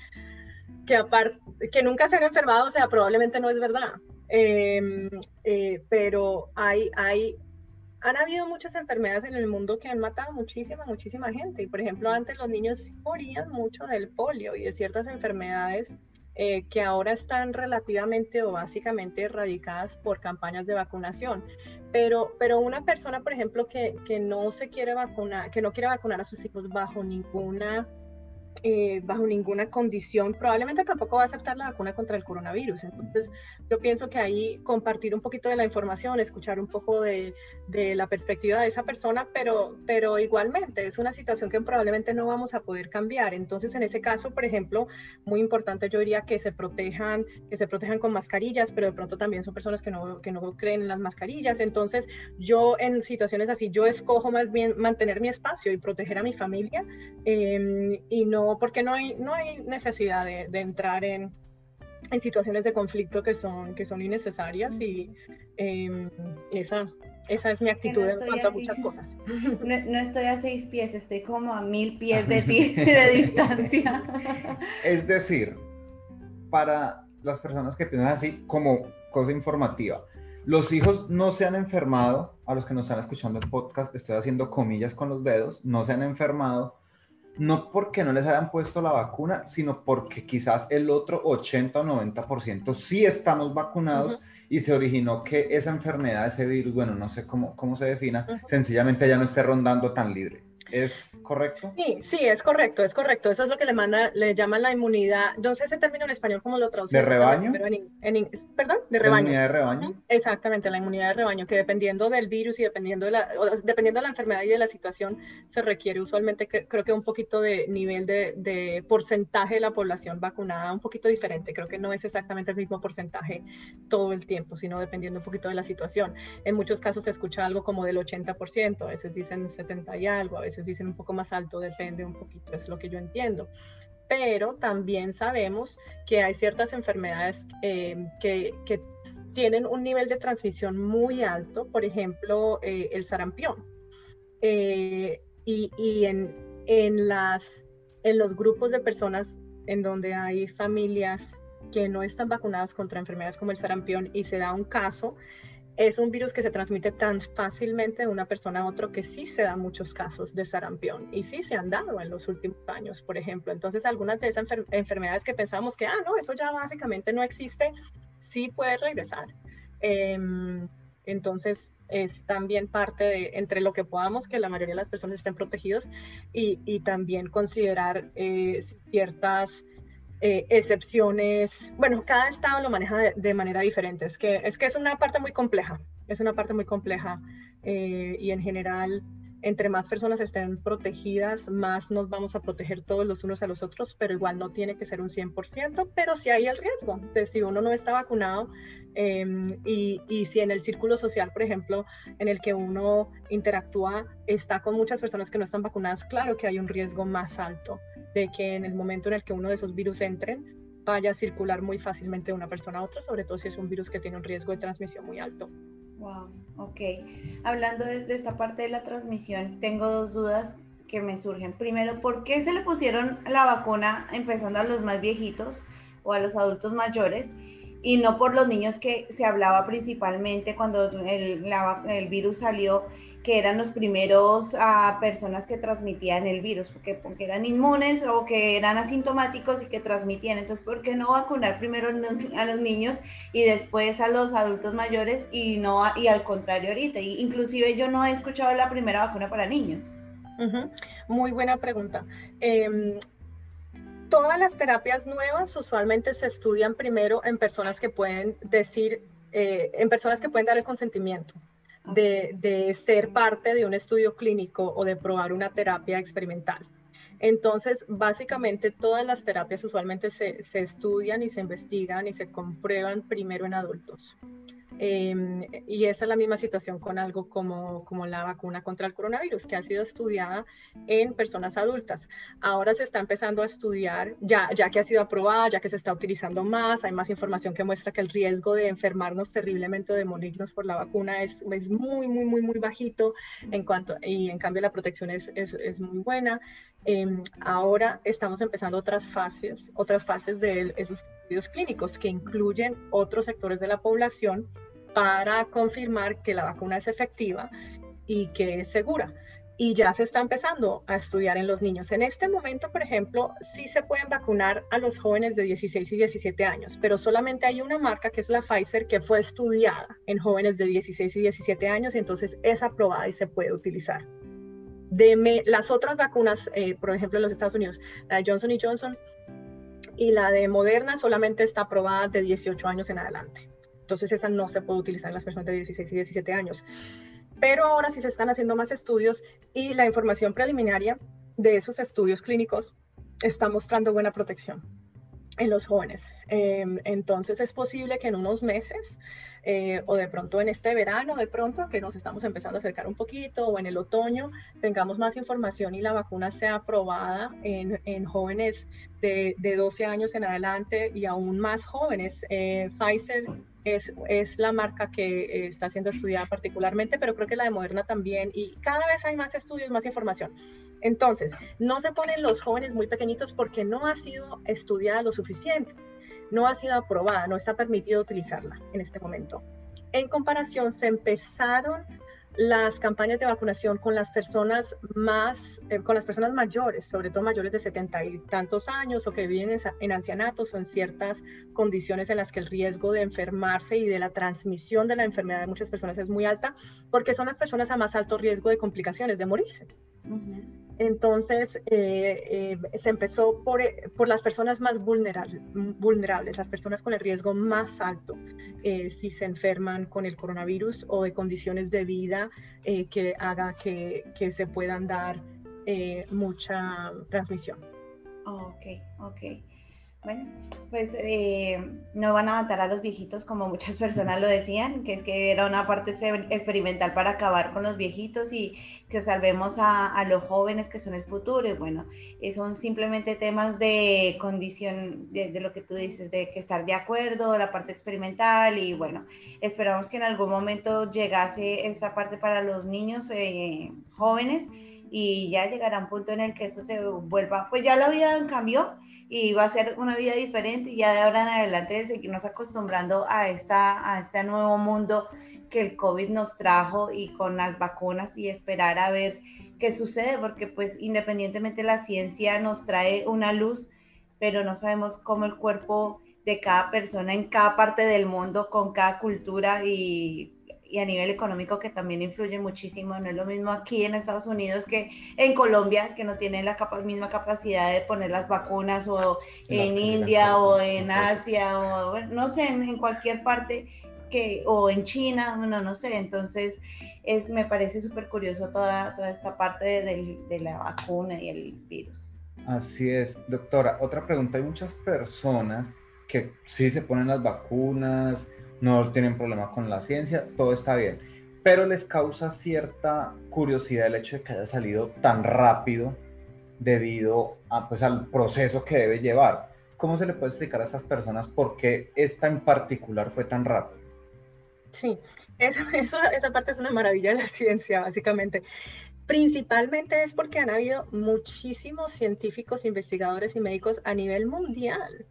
que, apart, que nunca se han enfermado, o sea, probablemente no es verdad. Eh, eh, pero hay, hay, han habido muchas enfermedades en el mundo que han matado muchísima, muchísima gente. Y por ejemplo, antes los niños morían mucho del polio y de ciertas enfermedades eh, que ahora están relativamente o básicamente erradicadas por campañas de vacunación. Pero, pero una persona, por ejemplo, que, que no se quiere vacunar, que no quiere vacunar a sus hijos bajo ninguna... Eh, bajo ninguna condición, probablemente tampoco va a aceptar la vacuna contra el coronavirus. Entonces, yo pienso que ahí compartir un poquito de la información, escuchar un poco de, de la perspectiva de esa persona, pero, pero igualmente es una situación que probablemente no vamos a poder cambiar. Entonces, en ese caso, por ejemplo, muy importante yo diría que se protejan, que se protejan con mascarillas, pero de pronto también son personas que no, que no creen en las mascarillas. Entonces, yo en situaciones así, yo escojo más bien mantener mi espacio y proteger a mi familia, eh, y no porque no hay, no hay necesidad de, de entrar en, en situaciones de conflicto que son, que son innecesarias, y eh, esa, esa es mi actitud en cuanto a muchas cosas. No, no estoy a seis pies, estoy como a mil pies de ti, de distancia. Es decir, para las personas que piensan así, como cosa informativa, los hijos no se han enfermado, a los que nos están escuchando el podcast, estoy haciendo comillas con los dedos, no se han enfermado, no porque no les hayan puesto la vacuna, sino porque quizás el otro ochenta o noventa por ciento sí estamos vacunados, uh-huh. Y se originó que esa enfermedad, ese virus, bueno, no sé cómo, cómo se defina, uh-huh. Sencillamente ya no esté rondando tan libre. ¿Es correcto? Sí, sí, es correcto, es correcto. Eso es lo que le manda, le llaman la inmunidad. No sé ese término en español cómo lo traducen. ¿De rebaño? Pero en, en, perdón, de rebaño. ¿La inmunidad de rebaño? Uh-huh. Exactamente, la inmunidad de rebaño, que dependiendo del virus y dependiendo de la, o, dependiendo de la enfermedad y de la situación, se requiere usualmente, que, creo que un poquito de nivel de, de porcentaje de la población vacunada, un poquito diferente. Creo que no es exactamente el mismo porcentaje todo el tiempo, sino dependiendo un poquito de la situación. En muchos casos se escucha algo como del ochenta por ciento, a veces dicen setenta y algo, a veces dicen un poco más alto, depende un poquito, es lo que yo entiendo. Pero también sabemos que hay ciertas enfermedades eh, que, que tienen un nivel de transmisión muy alto, por ejemplo, eh, el sarampión. Eh, y y en, en, las, en los grupos de personas en donde hay familias que no están vacunadas contra enfermedades como el sarampión y se da un caso, es un virus que se transmite tan fácilmente de una persona a otra que sí se dan muchos casos de sarampión y sí se han dado en los últimos años, por ejemplo. Entonces, algunas de esas enfer- enfermedades que pensábamos que, ah, no, eso ya básicamente no existe, sí puede regresar. Eh, entonces, es también parte de, entre lo que podamos, que la mayoría de las personas estén protegidos y, y también considerar eh, ciertas... Eh, excepciones, bueno, cada estado lo maneja de, de manera diferente, es que, es que es una parte muy compleja, es una parte muy compleja eh, y en general, entre más personas estén protegidas, más nos vamos a proteger todos los unos a los otros, pero igual no tiene que ser un cien por ciento, pero sí hay el riesgo de si uno no está vacunado eh, y, y si en el círculo social, por ejemplo, en el que uno interactúa, está con muchas personas que no están vacunadas, claro que hay un riesgo más alto de que en el momento en el que uno de esos virus entren, vaya a circular muy fácilmente de una persona a otra, sobre todo si es un virus que tiene un riesgo de transmisión muy alto. Wow, ok. Hablando de, de esta parte de la transmisión, tengo dos dudas que me surgen. Primero, ¿por qué se le pusieron la vacuna empezando a los más viejitos o a los adultos mayores y no por los niños que se hablaba principalmente cuando el, la, el virus salió, que eran los primeros uh, personas que transmitían el virus, porque, porque eran inmunes o que eran asintomáticos y que transmitían? Entonces, ¿por qué no vacunar primero a los niños y después a los adultos mayores y no y al contrario ahorita? Y, inclusive yo no he escuchado la primera vacuna para niños. Uh-huh. Muy buena pregunta. Eh, todas las terapias nuevas usualmente se estudian primero en personas que pueden decir, eh, en personas que pueden dar el consentimiento. De, de ser parte de un estudio clínico o de probar una terapia experimental. Entonces, básicamente todas las terapias usualmente se, se estudian y se investigan y se comprueban primero en adultos. Eh, y esa es la misma situación con algo como, como la vacuna contra el coronavirus, que ha sido estudiada en personas adultas. Ahora se está empezando a estudiar, ya, ya que ha sido aprobada, ya que se está utilizando más, hay más información que muestra que el riesgo de enfermarnos terriblemente o de morirnos por la vacuna es, es muy, muy, muy, muy bajito, en cuanto, y en cambio la protección es, es, es muy buena. Eh, ahora estamos empezando otras fases, otras fases de esos estudios clínicos que incluyen otros sectores de la población para confirmar que la vacuna es efectiva y que es segura. Y ya se está empezando a estudiar en los niños. En este momento, por ejemplo, sí se pueden vacunar a los jóvenes de dieciséis y diecisiete años, pero solamente hay una marca que es la Pfizer que fue estudiada en jóvenes de dieciséis y diecisiete años y entonces es aprobada y se puede utilizar. De me, las otras vacunas, eh, por ejemplo, en los Estados Unidos, la de Johnson y Johnson y la de Moderna solamente está aprobada de dieciocho años en adelante. Entonces esa no se puede utilizar en las personas de dieciséis y diecisiete años. Pero ahora sí se están haciendo más estudios y la información preliminaria de esos estudios clínicos está mostrando buena protección en los jóvenes. Eh, entonces es posible que en unos meses eh, o de pronto en este verano, de pronto que nos estamos empezando a acercar un poquito o en el otoño, tengamos más información y la vacuna sea aprobada en, en jóvenes de, de doce años en adelante y aún más jóvenes. Eh, Pfizer Es, es la marca que está siendo estudiada particularmente, pero creo que la de Moderna también, y cada vez hay más estudios, más información. Entonces, no se ponen los jóvenes muy pequeñitos porque no ha sido estudiada lo suficiente, no ha sido aprobada, no está permitido utilizarla en este momento. En comparación, se empezaron las campañas de vacunación con las personas más, eh, con las personas mayores, sobre todo mayores de setenta y tantos años o que viven en, en ancianatos o en ciertas condiciones en las que el riesgo de enfermarse y de la transmisión de la enfermedad de muchas personas es muy alta, porque son las personas a más alto riesgo de complicaciones, de morirse. Uh-huh. Entonces, eh, eh, se empezó por, por las personas más vulnerables, vulnerables, las personas con el riesgo más alto, eh, si se enferman con el coronavirus o de condiciones de vida eh, que haga que, que se puedan dar eh, mucha transmisión. Oh, ok, ok. Bueno, pues eh, no van a matar a los viejitos como muchas personas lo decían, que es que era una parte experimental para acabar con los viejitos y que salvemos a, a los jóvenes que son el futuro. Y bueno, son simplemente temas de condición, de, de lo que tú dices, de que estar de acuerdo, la parte experimental. Y bueno, esperamos que en algún momento llegase esta parte para los niños eh, jóvenes, y ya llegará un punto en el que eso se vuelva, pues ya la vida cambió, y va a ser una vida diferente, y ya de ahora en adelante de seguirnos acostumbrando a, esta, a este nuevo mundo que el COVID nos trajo, y con las vacunas, y esperar a ver qué sucede, porque pues independientemente la ciencia nos trae una luz, pero no sabemos cómo el cuerpo de cada persona en cada parte del mundo, con cada cultura y... y a nivel económico, que también influye muchísimo. No es lo mismo aquí en Estados Unidos que en Colombia, que no tienen la capa- misma capacidad de poner las vacunas, o en India, o en Asia, o no sé, en, en cualquier parte, que, o en China, no, no sé. Entonces, es, me parece súper curioso toda, toda esta parte de, de, de la vacuna y el virus. Así es, doctora. Otra pregunta, hay muchas personas que sí se ponen las vacunas, no tienen problemas con la ciencia, todo está bien, pero les causa cierta curiosidad el hecho de que haya salido tan rápido debido a, pues, al proceso que debe llevar. ¿Cómo se le puede explicar a estas personas por qué esta en particular fue tan rápido? Sí, eso, eso, esa parte es una maravilla de la ciencia, básicamente. Principalmente es porque han habido muchísimos científicos, investigadores y médicos a nivel mundial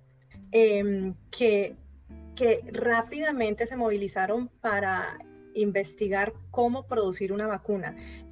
eh, que... que rápidamente se movilizaron para investigar cómo producir una vacuna.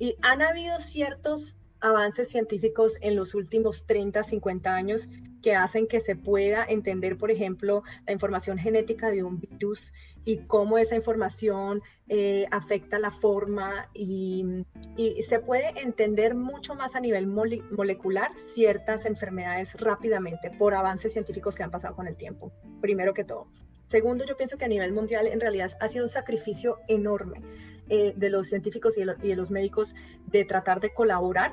Y han habido ciertos avances científicos en los últimos treinta, cincuenta años que hacen que se pueda entender, por ejemplo, la información genética de un virus y cómo esa información eh, afecta la forma, y, y se puede entender mucho más a nivel mole- molecular ciertas enfermedades rápidamente por avances científicos que han pasado con el tiempo, primero que todo. Segundo, yo pienso que a nivel mundial en realidad ha sido un sacrificio enorme eh, de los científicos y de, lo, y de los médicos de tratar de colaborar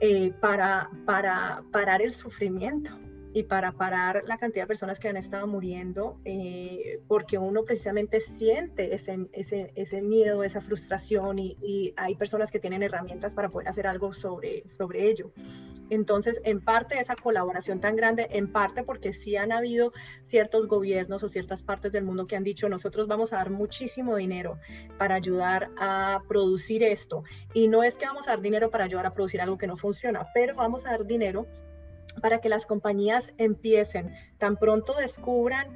eh, para, para parar el sufrimiento y para parar la cantidad de personas que han estado muriendo, eh, porque uno precisamente siente ese, ese, ese miedo, esa frustración, y, y hay personas que tienen herramientas para poder hacer algo sobre, sobre ello. Entonces, en parte esa colaboración tan grande, en parte porque sí han habido ciertos gobiernos o ciertas partes del mundo que han dicho: nosotros vamos a dar muchísimo dinero para ayudar a producir esto, y no es que vamos a dar dinero para ayudar a producir algo que no funciona, pero vamos a dar dinero para que las compañías empiecen, tan pronto descubran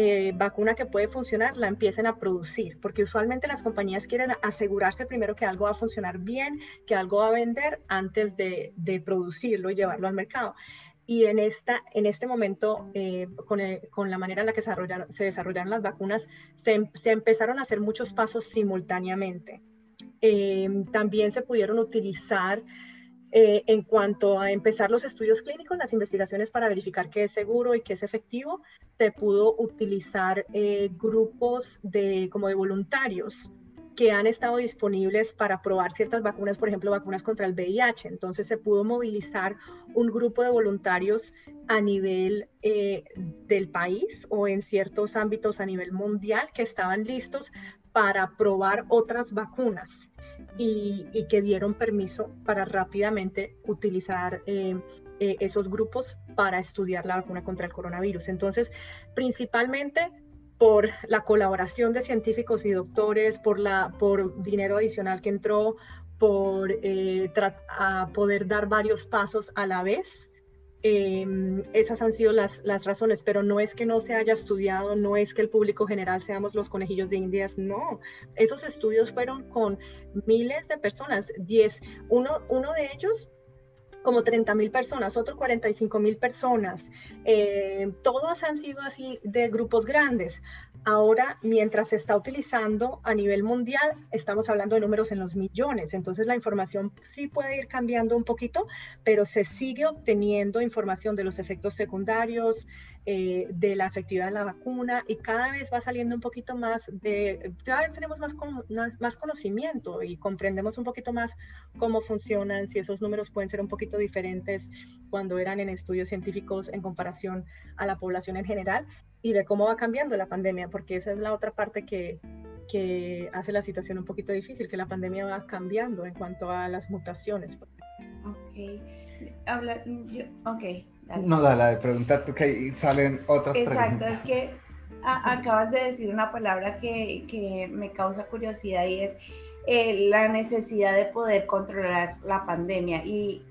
Eh, vacuna que puede funcionar, la empiecen a producir, porque usualmente las compañías quieren asegurarse primero que algo va a funcionar bien, que algo va a vender, antes de, de producirlo y llevarlo al mercado. Y en, esta, en este momento, eh, con, el, con la manera en la que se desarrollaron, se desarrollaron las vacunas, se, se empezaron a hacer muchos pasos simultáneamente. Eh, también se pudieron utilizar Eh, en cuanto a empezar los estudios clínicos, las investigaciones para verificar que es seguro y que es efectivo. Se pudo utilizar eh, grupos de, como de voluntarios que han estado disponibles para probar ciertas vacunas, por ejemplo, vacunas contra el V I H. Entonces se pudo movilizar un grupo de voluntarios a nivel eh, del país, o en ciertos ámbitos a nivel mundial, que estaban listos para probar otras vacunas. Y, y que dieron permiso para rápidamente utilizar eh, eh, esos grupos para estudiar la vacuna contra el coronavirus. Entonces, principalmente por la colaboración de científicos y doctores, por, la, por dinero adicional que entró, por eh, tra- a poder dar varios pasos a la vez. Eh, esas han sido las, las razones, pero no es que no se haya estudiado, no es que el público general seamos los conejillos de Indias, no. Esos estudios fueron con miles de personas, diez, uno, uno de ellos como treinta mil personas, otros cuarenta y cinco mil personas. Eh, todas han sido así de grupos grandes. Ahora, mientras se está utilizando a nivel mundial, estamos hablando de números en los millones. Entonces, la información sí puede ir cambiando un poquito, pero se sigue obteniendo información de los efectos secundarios, eh, de la efectividad de la vacuna, y cada vez va saliendo un poquito más de... Cada vez tenemos más, con, más, más conocimiento y comprendemos un poquito más cómo funcionan, si esos números pueden ser un poquito diferentes cuando eran en estudios científicos en comparación a la población en general, y de cómo va cambiando la pandemia, porque esa es la otra parte que, que hace la situación un poquito difícil, que la pandemia va cambiando en cuanto a las mutaciones. Ok, habla, yo, okay dale. No, dale, preguntar tú que salen otras Exacto, preguntas. Exacto, es que a, acabas de decir una palabra que, que me causa curiosidad, y es eh, la necesidad de poder controlar la pandemia. Y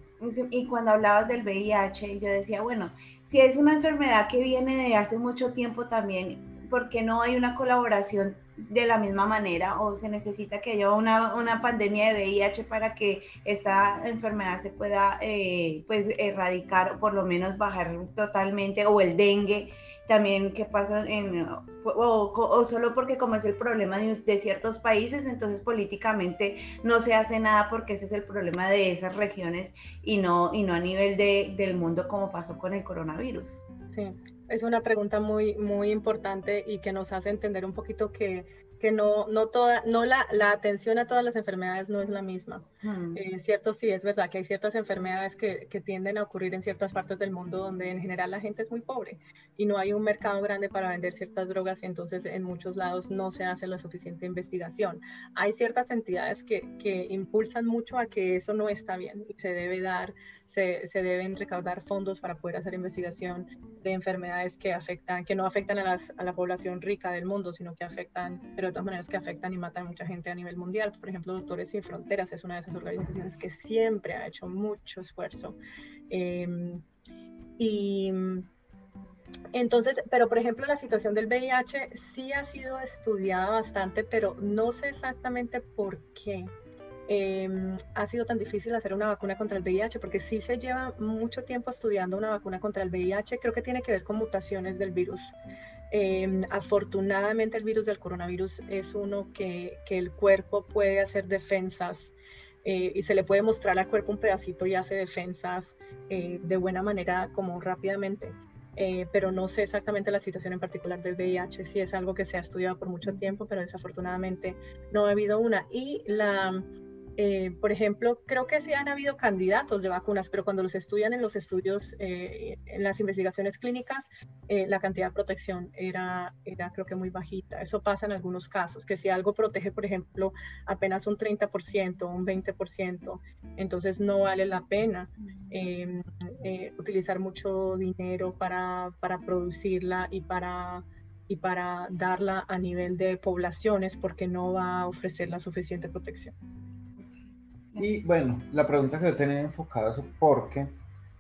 Y cuando hablabas del V I H, yo decía, bueno, si es una enfermedad que viene de hace mucho tiempo también, ¿por qué no hay una colaboración de la misma manera? ¿O se necesita que haya una, una pandemia de V I H para que esta enfermedad se pueda eh, pues erradicar, o por lo menos bajar totalmente? O el dengue también, ¿qué pasa? En, o, o solo porque como es el problema de, de ciertos países, entonces políticamente no se hace nada porque ese es el problema de esas regiones y no, y no a nivel de, del mundo, como pasó con el coronavirus. Sí, es una pregunta muy, muy importante y que nos hace entender un poquito que, que no, no, toda, no la, la atención a todas las enfermedades no es la misma. Hmm. Eh, cierto, sí, es verdad que hay ciertas enfermedades que, que tienden a ocurrir en ciertas partes del mundo donde en general la gente es muy pobre y no hay un mercado grande para vender ciertas drogas, y entonces en muchos lados no se hace la suficiente investigación. Hay ciertas entidades que, que impulsan mucho a que eso no está bien y se debe dar, se, se deben recaudar fondos para poder hacer investigación de enfermedades que afectan, que no afectan a, las, a la población rica del mundo, sino que afectan, pero de todas maneras que afectan y matan a mucha gente a nivel mundial. Por ejemplo, Doctores Sin Fronteras es una de esas organizaciones que siempre ha hecho mucho esfuerzo. Eh, y entonces, pero por ejemplo, la situación del V I H sí ha sido estudiada bastante, pero no sé exactamente por qué. Eh, ha sido tan difícil hacer una vacuna contra el V I H, porque sí se lleva mucho tiempo estudiando una vacuna contra el V I H. Creo que tiene que ver con mutaciones del virus. Eh, afortunadamente el virus del coronavirus es uno que, que el cuerpo puede hacer defensas, eh, y se le puede mostrar al cuerpo un pedacito y hace defensas eh, de buena manera, como rápidamente. Eh, pero no sé exactamente la situación en particular del V I H, sí es algo que se ha estudiado por mucho tiempo, pero desafortunadamente no ha habido una. Y la... Eh, por ejemplo, creo que sí han habido candidatos de vacunas, pero cuando los estudian en los estudios, eh, en las investigaciones clínicas, eh, la cantidad de protección era, era creo que muy bajita. Eso pasa en algunos casos, que si algo protege, por ejemplo, apenas un treinta por ciento, un veinte por ciento, entonces no vale la pena eh, eh, utilizar mucho dinero para, para producirla y para... y para darla a nivel de poblaciones, porque no va a ofrecer la suficiente protección. Y bueno, la pregunta que yo tenía enfocada es porque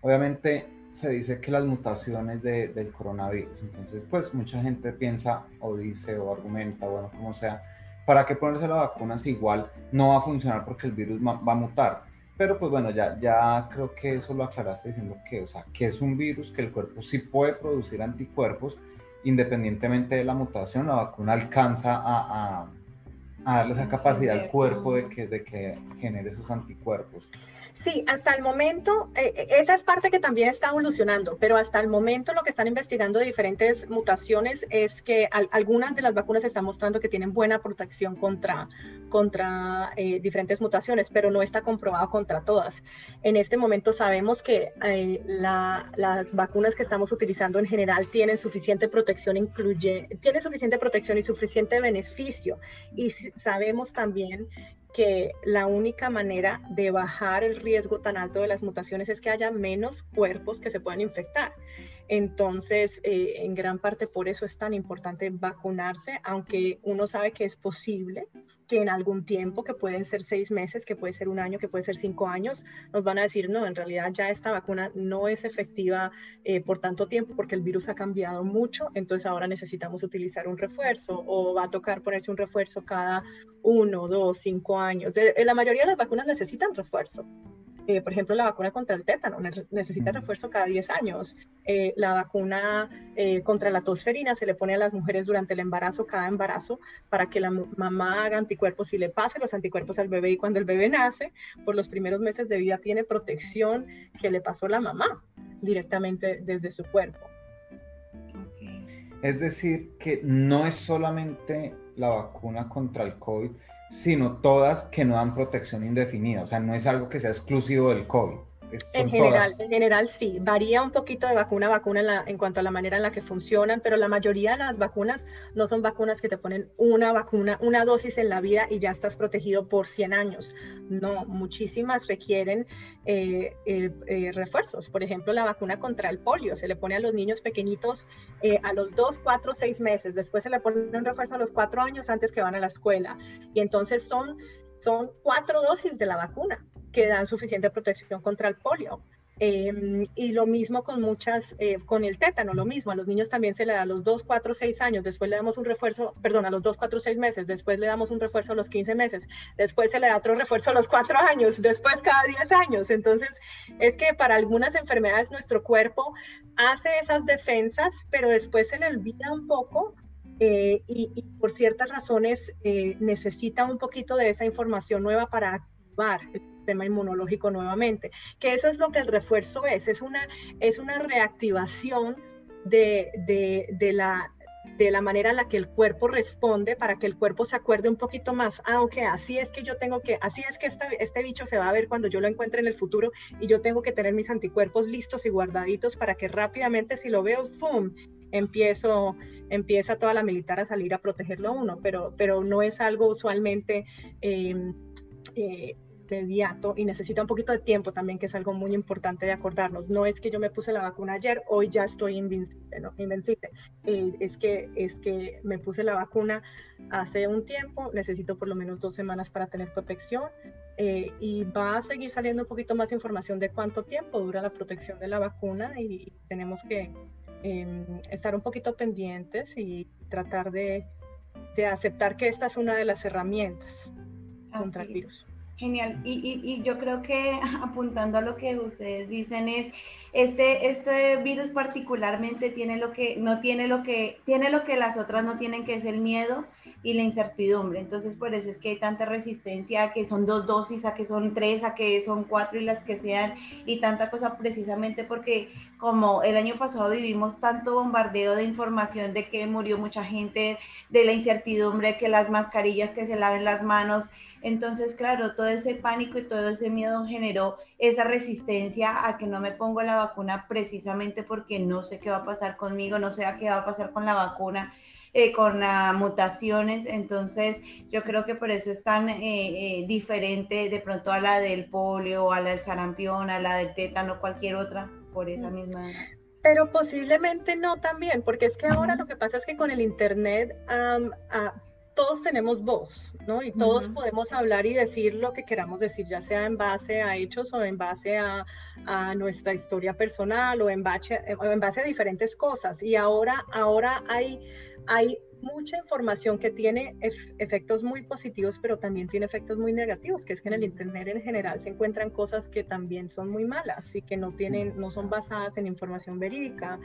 obviamente se dice que las mutaciones de, del coronavirus, entonces pues mucha gente piensa o dice o argumenta, bueno, como sea, ¿para qué ponerse la vacuna si igual no va a funcionar porque el virus va, va a mutar? Pero pues bueno, ya, ya creo que eso lo aclaraste diciendo que, o sea, que es un virus, que el cuerpo sí puede producir anticuerpos, independientemente de la mutación, la vacuna alcanza a... a a darle esa capacidad al cuerpo de que, de que genere sus anticuerpos. Sí, hasta el momento, eh, esa es parte que también está evolucionando, pero hasta el momento lo que están investigando de diferentes mutaciones es que al, algunas de las vacunas están mostrando que tienen buena protección contra, contra eh, diferentes mutaciones, pero no está comprobado contra todas. En este momento sabemos que eh, la, las vacunas que estamos utilizando en general tienen suficiente protección, incluye, tienen suficiente protección y suficiente beneficio, y sabemos también que la única manera de bajar el riesgo tan alto de las mutaciones es que haya menos cuerpos que se puedan infectar. Entonces, eh, en gran parte por eso es tan importante vacunarse, aunque uno sabe que es posible que en algún tiempo, que pueden ser seis meses, que puede ser un año, que puede ser cinco años, nos van a decir, no, en realidad ya esta vacuna no es efectiva eh, por tanto tiempo porque el virus ha cambiado mucho, entonces ahora necesitamos utilizar un refuerzo, o va a tocar ponerse un refuerzo cada uno, dos, cinco años. La mayoría de las vacunas necesitan refuerzo. Eh, por ejemplo, la vacuna contra el tétano necesita refuerzo cada diez años. Eh, la vacuna eh, contra la tosferina se le pone a las mujeres durante el embarazo, cada embarazo, para que la mamá haga anticuerpos y le pase los anticuerpos al bebé. Y cuando el bebé nace, por los primeros meses de vida tiene protección que le pasó la mamá directamente desde su cuerpo. Es decir, que no es solamente la vacuna contra el COVID, sino todas que no dan protección indefinida, o sea, no es algo que sea exclusivo del COVID. En general, en general sí, varía un poquito de vacuna a vacuna en, la, en cuanto a la manera en la que funcionan, pero la mayoría de las vacunas no son vacunas que te ponen una vacuna, una dosis en la vida y ya estás protegido por cien años. No, muchísimas requieren eh, eh, eh, refuerzos. Por ejemplo, la vacuna contra el polio se le pone a los niños pequeñitos eh, a los dos, cuatro, seis meses, después se le pone un refuerzo a los cuatro años antes que van a la escuela, y entonces son... Son cuatro dosis de la vacuna que dan suficiente protección contra el polio. Eh, y lo mismo con muchas, eh, con el tétano, lo mismo. A los niños también se le da a los dos, cuatro, seis años, después le damos un refuerzo, perdón, a los dos, cuatro, seis meses, después le damos un refuerzo a los quince meses, después se le da otro refuerzo a los cuatro años, después cada diez años. Entonces, es que para algunas enfermedades nuestro cuerpo hace esas defensas, pero después se le olvida un poco. Eh, y, y por ciertas razones eh, necesita un poquito de esa información nueva para activar el sistema inmunológico nuevamente, que eso es lo que el refuerzo es, es una, es una reactivación de, de, de, la, de la manera en la que el cuerpo responde, para que el cuerpo se acuerde un poquito más, ah, ok, así es que yo tengo que, así es que esta, este bicho se va a ver cuando yo lo encuentre en el futuro, y yo tengo que tener mis anticuerpos listos y guardaditos para que rápidamente, si lo veo, ¡pum!, empiezo... empieza toda la militar a salir a protegerlo a uno, pero, pero no es algo usualmente eh, eh, inmediato, y necesita un poquito de tiempo también, que es algo muy importante de acordarnos. No es que yo me puse la vacuna ayer, hoy ya estoy invencible, ¿no? Invencible. Eh, es que, es que me puse la vacuna hace un tiempo, necesito por lo menos dos semanas para tener protección, eh, y va a seguir saliendo un poquito más información de cuánto tiempo dura la protección de la vacuna, y, y tenemos que Eh, estar un poquito pendientes y tratar de, de aceptar que esta es una de las herramientas contra el virus. Genial, y, y, y yo creo que apuntando a lo que ustedes dicen es, este, este virus particularmente tiene lo que, no tiene lo que, tiene lo que las otras no tienen, que es el miedo y la incertidumbre. Entonces por eso es que hay tanta resistencia a que son dos dosis, a que son tres, a que son cuatro y las que sean, y tanta cosa, precisamente porque como el año pasado vivimos tanto bombardeo de información de que murió mucha gente, de la incertidumbre, que las mascarillas, que se laven las manos. Entonces, claro, todo ese pánico y todo ese miedo generó esa resistencia a que no me pongo la vacuna, precisamente porque no sé qué va a pasar conmigo, no sé a qué va a pasar con la vacuna, eh, con las mutaciones. Entonces, yo creo que por eso es tan eh, eh, diferente de pronto a la del polio, a la del sarampión, a la del tétano, cualquier otra, por esa misma... Pero posiblemente no también, porque es que ahora lo que pasa es que con el internet... Um, uh, todos tenemos voz, ¿no? Y todos uh-huh. podemos hablar y decir lo que queramos decir, ya sea en base a hechos o en base a, a nuestra historia personal, o en base, o en base a diferentes cosas. Y ahora, ahora hay, hay mucha información que tiene efectos muy positivos, pero también tiene efectos muy negativos, que es que en el internet en general se encuentran cosas que también son muy malas y que no tienen, no son basadas en información verídica.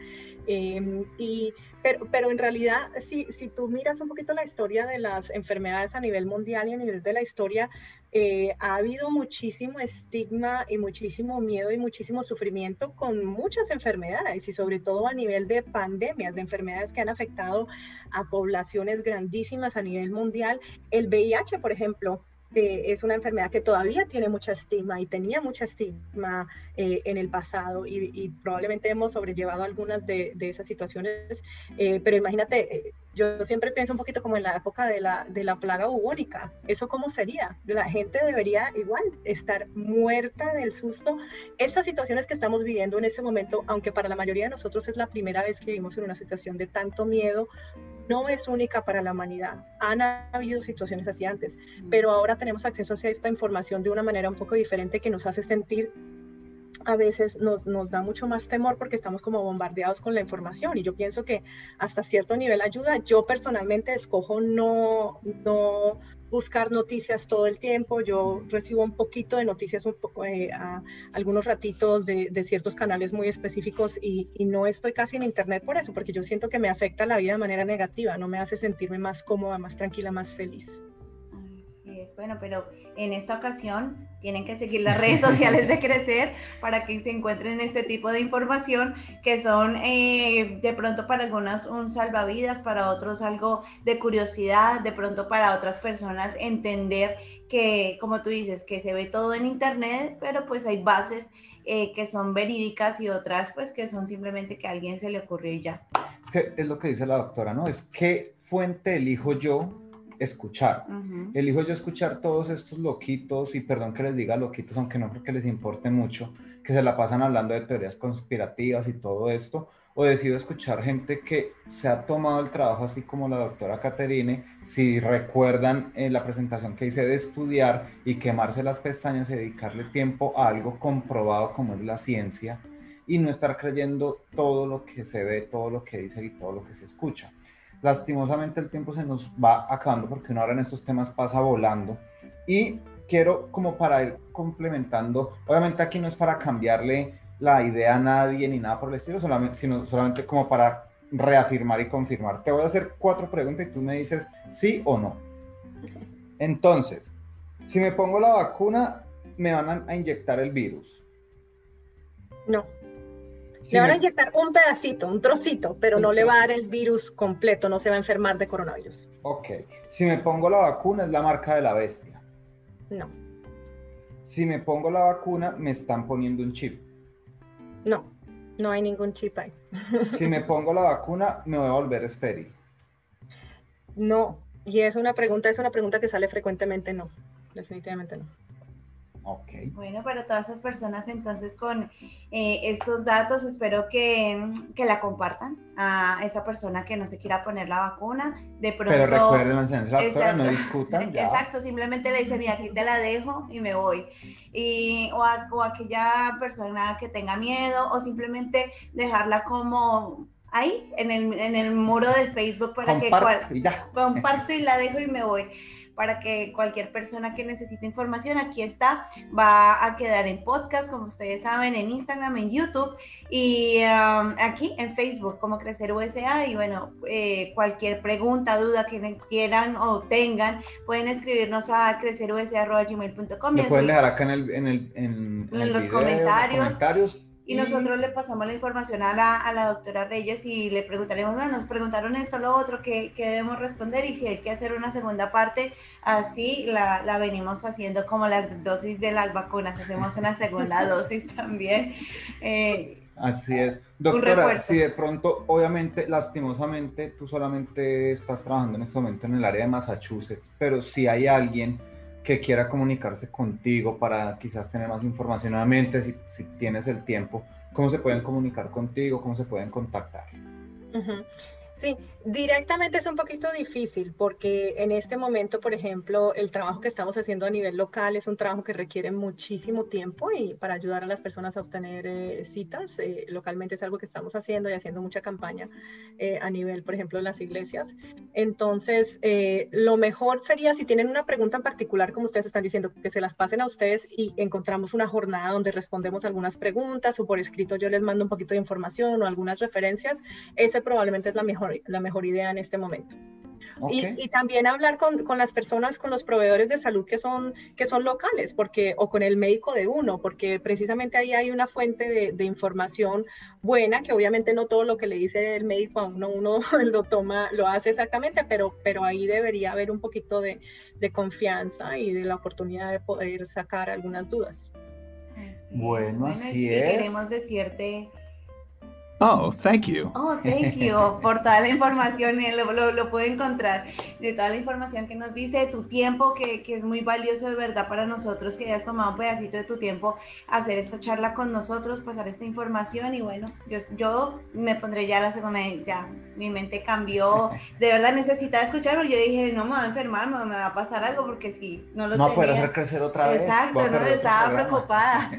Eh, y, pero, pero en realidad, si, si tú miras un poquito la historia de las enfermedades a nivel mundial y a nivel de la historia, eh, ha habido muchísimo estigma y muchísimo miedo y muchísimo sufrimiento con muchas enfermedades, y sobre todo a nivel de pandemias, de enfermedades que han afectado a poblaciones grandísimas a nivel mundial. El V I H, por ejemplo, eh, es una enfermedad que todavía tiene mucha estigma y tenía mucha estigma eh, en el pasado, y, y probablemente hemos sobrellevado algunas de, de esas situaciones, eh, pero imagínate, eh, yo siempre pienso un poquito como en la época de la, de la plaga bubónica. ¿Eso cómo sería? La gente debería igual estar muerta del susto. Estas situaciones que estamos viviendo en este momento, aunque para la mayoría de nosotros es la primera vez que vivimos en una situación de tanto miedo, no es única para la humanidad. Han habido situaciones así antes, pero ahora tenemos acceso a cierta información de una manera un poco diferente, que nos hace sentir, a veces nos, nos da mucho más temor, porque estamos como bombardeados con la información. Y yo pienso que hasta cierto nivel ayuda. Yo personalmente escojo no, no buscar noticias todo el tiempo. Yo recibo un poquito de noticias, un poco, eh, a, algunos ratitos de, de ciertos canales muy específicos y, y no estoy casi en internet por eso, porque yo siento que me afecta la vida de manera negativa, no me hace sentirme más cómoda, más tranquila, más feliz. Así es. Bueno, pero en esta ocasión tienen que seguir las redes sociales de Crecer para que se encuentren este tipo de información que son eh, de pronto para algunas un salvavidas, para otros algo de curiosidad, de pronto para otras personas entender que, como tú dices, que se ve todo en internet, pero pues hay bases eh, que son verídicas y otras pues que son simplemente que a alguien se le ocurrió y ya. Es que es lo que dice la doctora, ¿no? Es qué fuente elijo yo escuchar. Uh-huh. Elijo yo escuchar todos estos loquitos, y perdón que les diga loquitos, aunque no creo que les importe mucho, que se la pasan hablando de teorías conspirativas y todo esto, o decido escuchar gente que se ha tomado el trabajo, así como la doctora Caterine, si recuerdan en la presentación que hice de estudiar y quemarse las pestañas, dedicarle tiempo a algo comprobado como es la ciencia, y no estar creyendo todo lo que se ve, todo lo que dice y todo lo que se escucha. Lastimosamente el tiempo se nos va acabando porque una hora en estos temas pasa volando, y quiero, como para ir complementando, obviamente aquí no es para cambiarle la idea a nadie ni nada por el estilo, solamente, sino solamente como para reafirmar y confirmar. Te voy a hacer cuatro preguntas y tú me dices sí o no. Entonces, si me pongo la vacuna, ¿me van a inyectar el virus? No. Si le van a inyectar un pedacito, un trocito, pero no le va a dar el virus completo, no se va a enfermar de coronavirus. Ok. Si me pongo la vacuna, ¿es la marca de la bestia? No. Si me pongo la vacuna, ¿me están poniendo un chip? No, no hay ningún chip ahí. Si me pongo la vacuna, ¿me voy a volver estéril? No, y es una pregunta, es una pregunta que sale frecuentemente, no, definitivamente no. Okay. Bueno, para todas esas personas entonces con eh, estos datos espero que, que la compartan a esa persona que no se quiera poner la vacuna, de pronto. Pero recuerden la enseñanza de la doctora, no discutan. Ya. Exacto, simplemente le dice, mira, aquí te la dejo y me voy. Y, o, a, o aquella persona que tenga miedo, o simplemente dejarla como ahí, en el, en el muro de Facebook para comparto, que cual, comparto y la dejo y me voy. Para que cualquier persona que necesite información, aquí está, va a quedar en podcast, como ustedes saben, en Instagram, en YouTube y um, aquí en Facebook, como Crecer U S A, y bueno, eh, cualquier pregunta, duda que quieran o tengan, pueden escribirnos a crecer u s a arroba gmail punto com. Lo pueden dejar acá en, el, en, el, en, en, en el los, video, comentarios. los comentarios. Y nosotros le pasamos la información a la, a la doctora Reyes y le preguntaremos, bueno, nos preguntaron esto, lo otro, ¿qué, qué debemos responder? Y si hay que hacer una segunda parte, así la, la venimos haciendo como las dosis de las vacunas, hacemos una segunda dosis también. Eh, así es. Doctora, si de pronto, obviamente, lastimosamente, tú solamente estás trabajando en este momento en el área de Massachusetts, pero si hay alguien que quiera comunicarse contigo para quizás tener más información, nuevamente, si, si tienes el tiempo, ¿cómo se pueden comunicar contigo? ¿Cómo se pueden contactar? Uh-huh. Sí, directamente es un poquito difícil porque en este momento, por ejemplo, el trabajo que estamos haciendo a nivel local es un trabajo que requiere muchísimo tiempo, y para ayudar a las personas a obtener eh, citas eh, localmente es algo que estamos haciendo y haciendo mucha campaña eh, a nivel, por ejemplo, de las iglesias. Entonces, eh, lo mejor sería, si tienen una pregunta en particular, como ustedes están diciendo, que se las pasen a ustedes y encontramos una jornada donde respondemos algunas preguntas, o por escrito yo les mando un poquito de información o algunas referencias. Ese probablemente es la mejor la mejor idea en este momento. Okay. Y, y también hablar con, con las personas, con los proveedores de salud que son, que son locales, porque, o con el médico de uno, porque precisamente ahí hay una fuente de, de información buena, que obviamente no todo lo que le dice el médico a uno, uno lo toma, lo hace exactamente, pero, pero ahí debería haber un poquito de, de confianza y de la oportunidad de poder sacar algunas dudas. Bueno, bueno así es. Queremos decirte... Oh, thank you. Oh, thank you por toda la información, lo, lo, lo puedo encontrar, de toda la información que nos diste, de tu tiempo, que, que es muy valioso de verdad para nosotros, que hayas tomado un pedacito de tu tiempo hacer esta charla con nosotros, pasar esta información, y bueno, yo, yo me pondré ya la segunda, ya mi mente cambió, de verdad necesitaba escucharlo, yo dije, no me va a enfermar, me va a pasar algo, porque si no lo no tenía. No puedo hacer crecer otra vez. Exacto, no, estaba preocupada.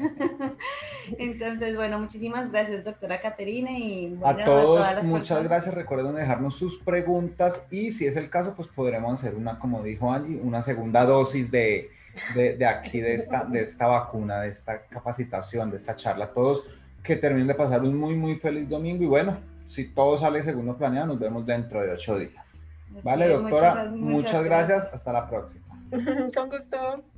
Entonces, bueno, muchísimas gracias, doctora Caterine. Y bueno, a todos, a todas muchas personas. Gracias. Recuerden dejarnos sus preguntas y si es el caso, pues podremos hacer una, como dijo Angie, una segunda dosis de, de, de aquí, de esta, de esta vacuna, de esta capacitación, de esta charla. Todos que terminen de pasar un muy, muy feliz domingo y bueno, si todo sale según lo planeado, nos vemos dentro de ocho días. Vale, sí, doctora, muchas, muchas, muchas gracias. gracias. Hasta la próxima. Con gusto.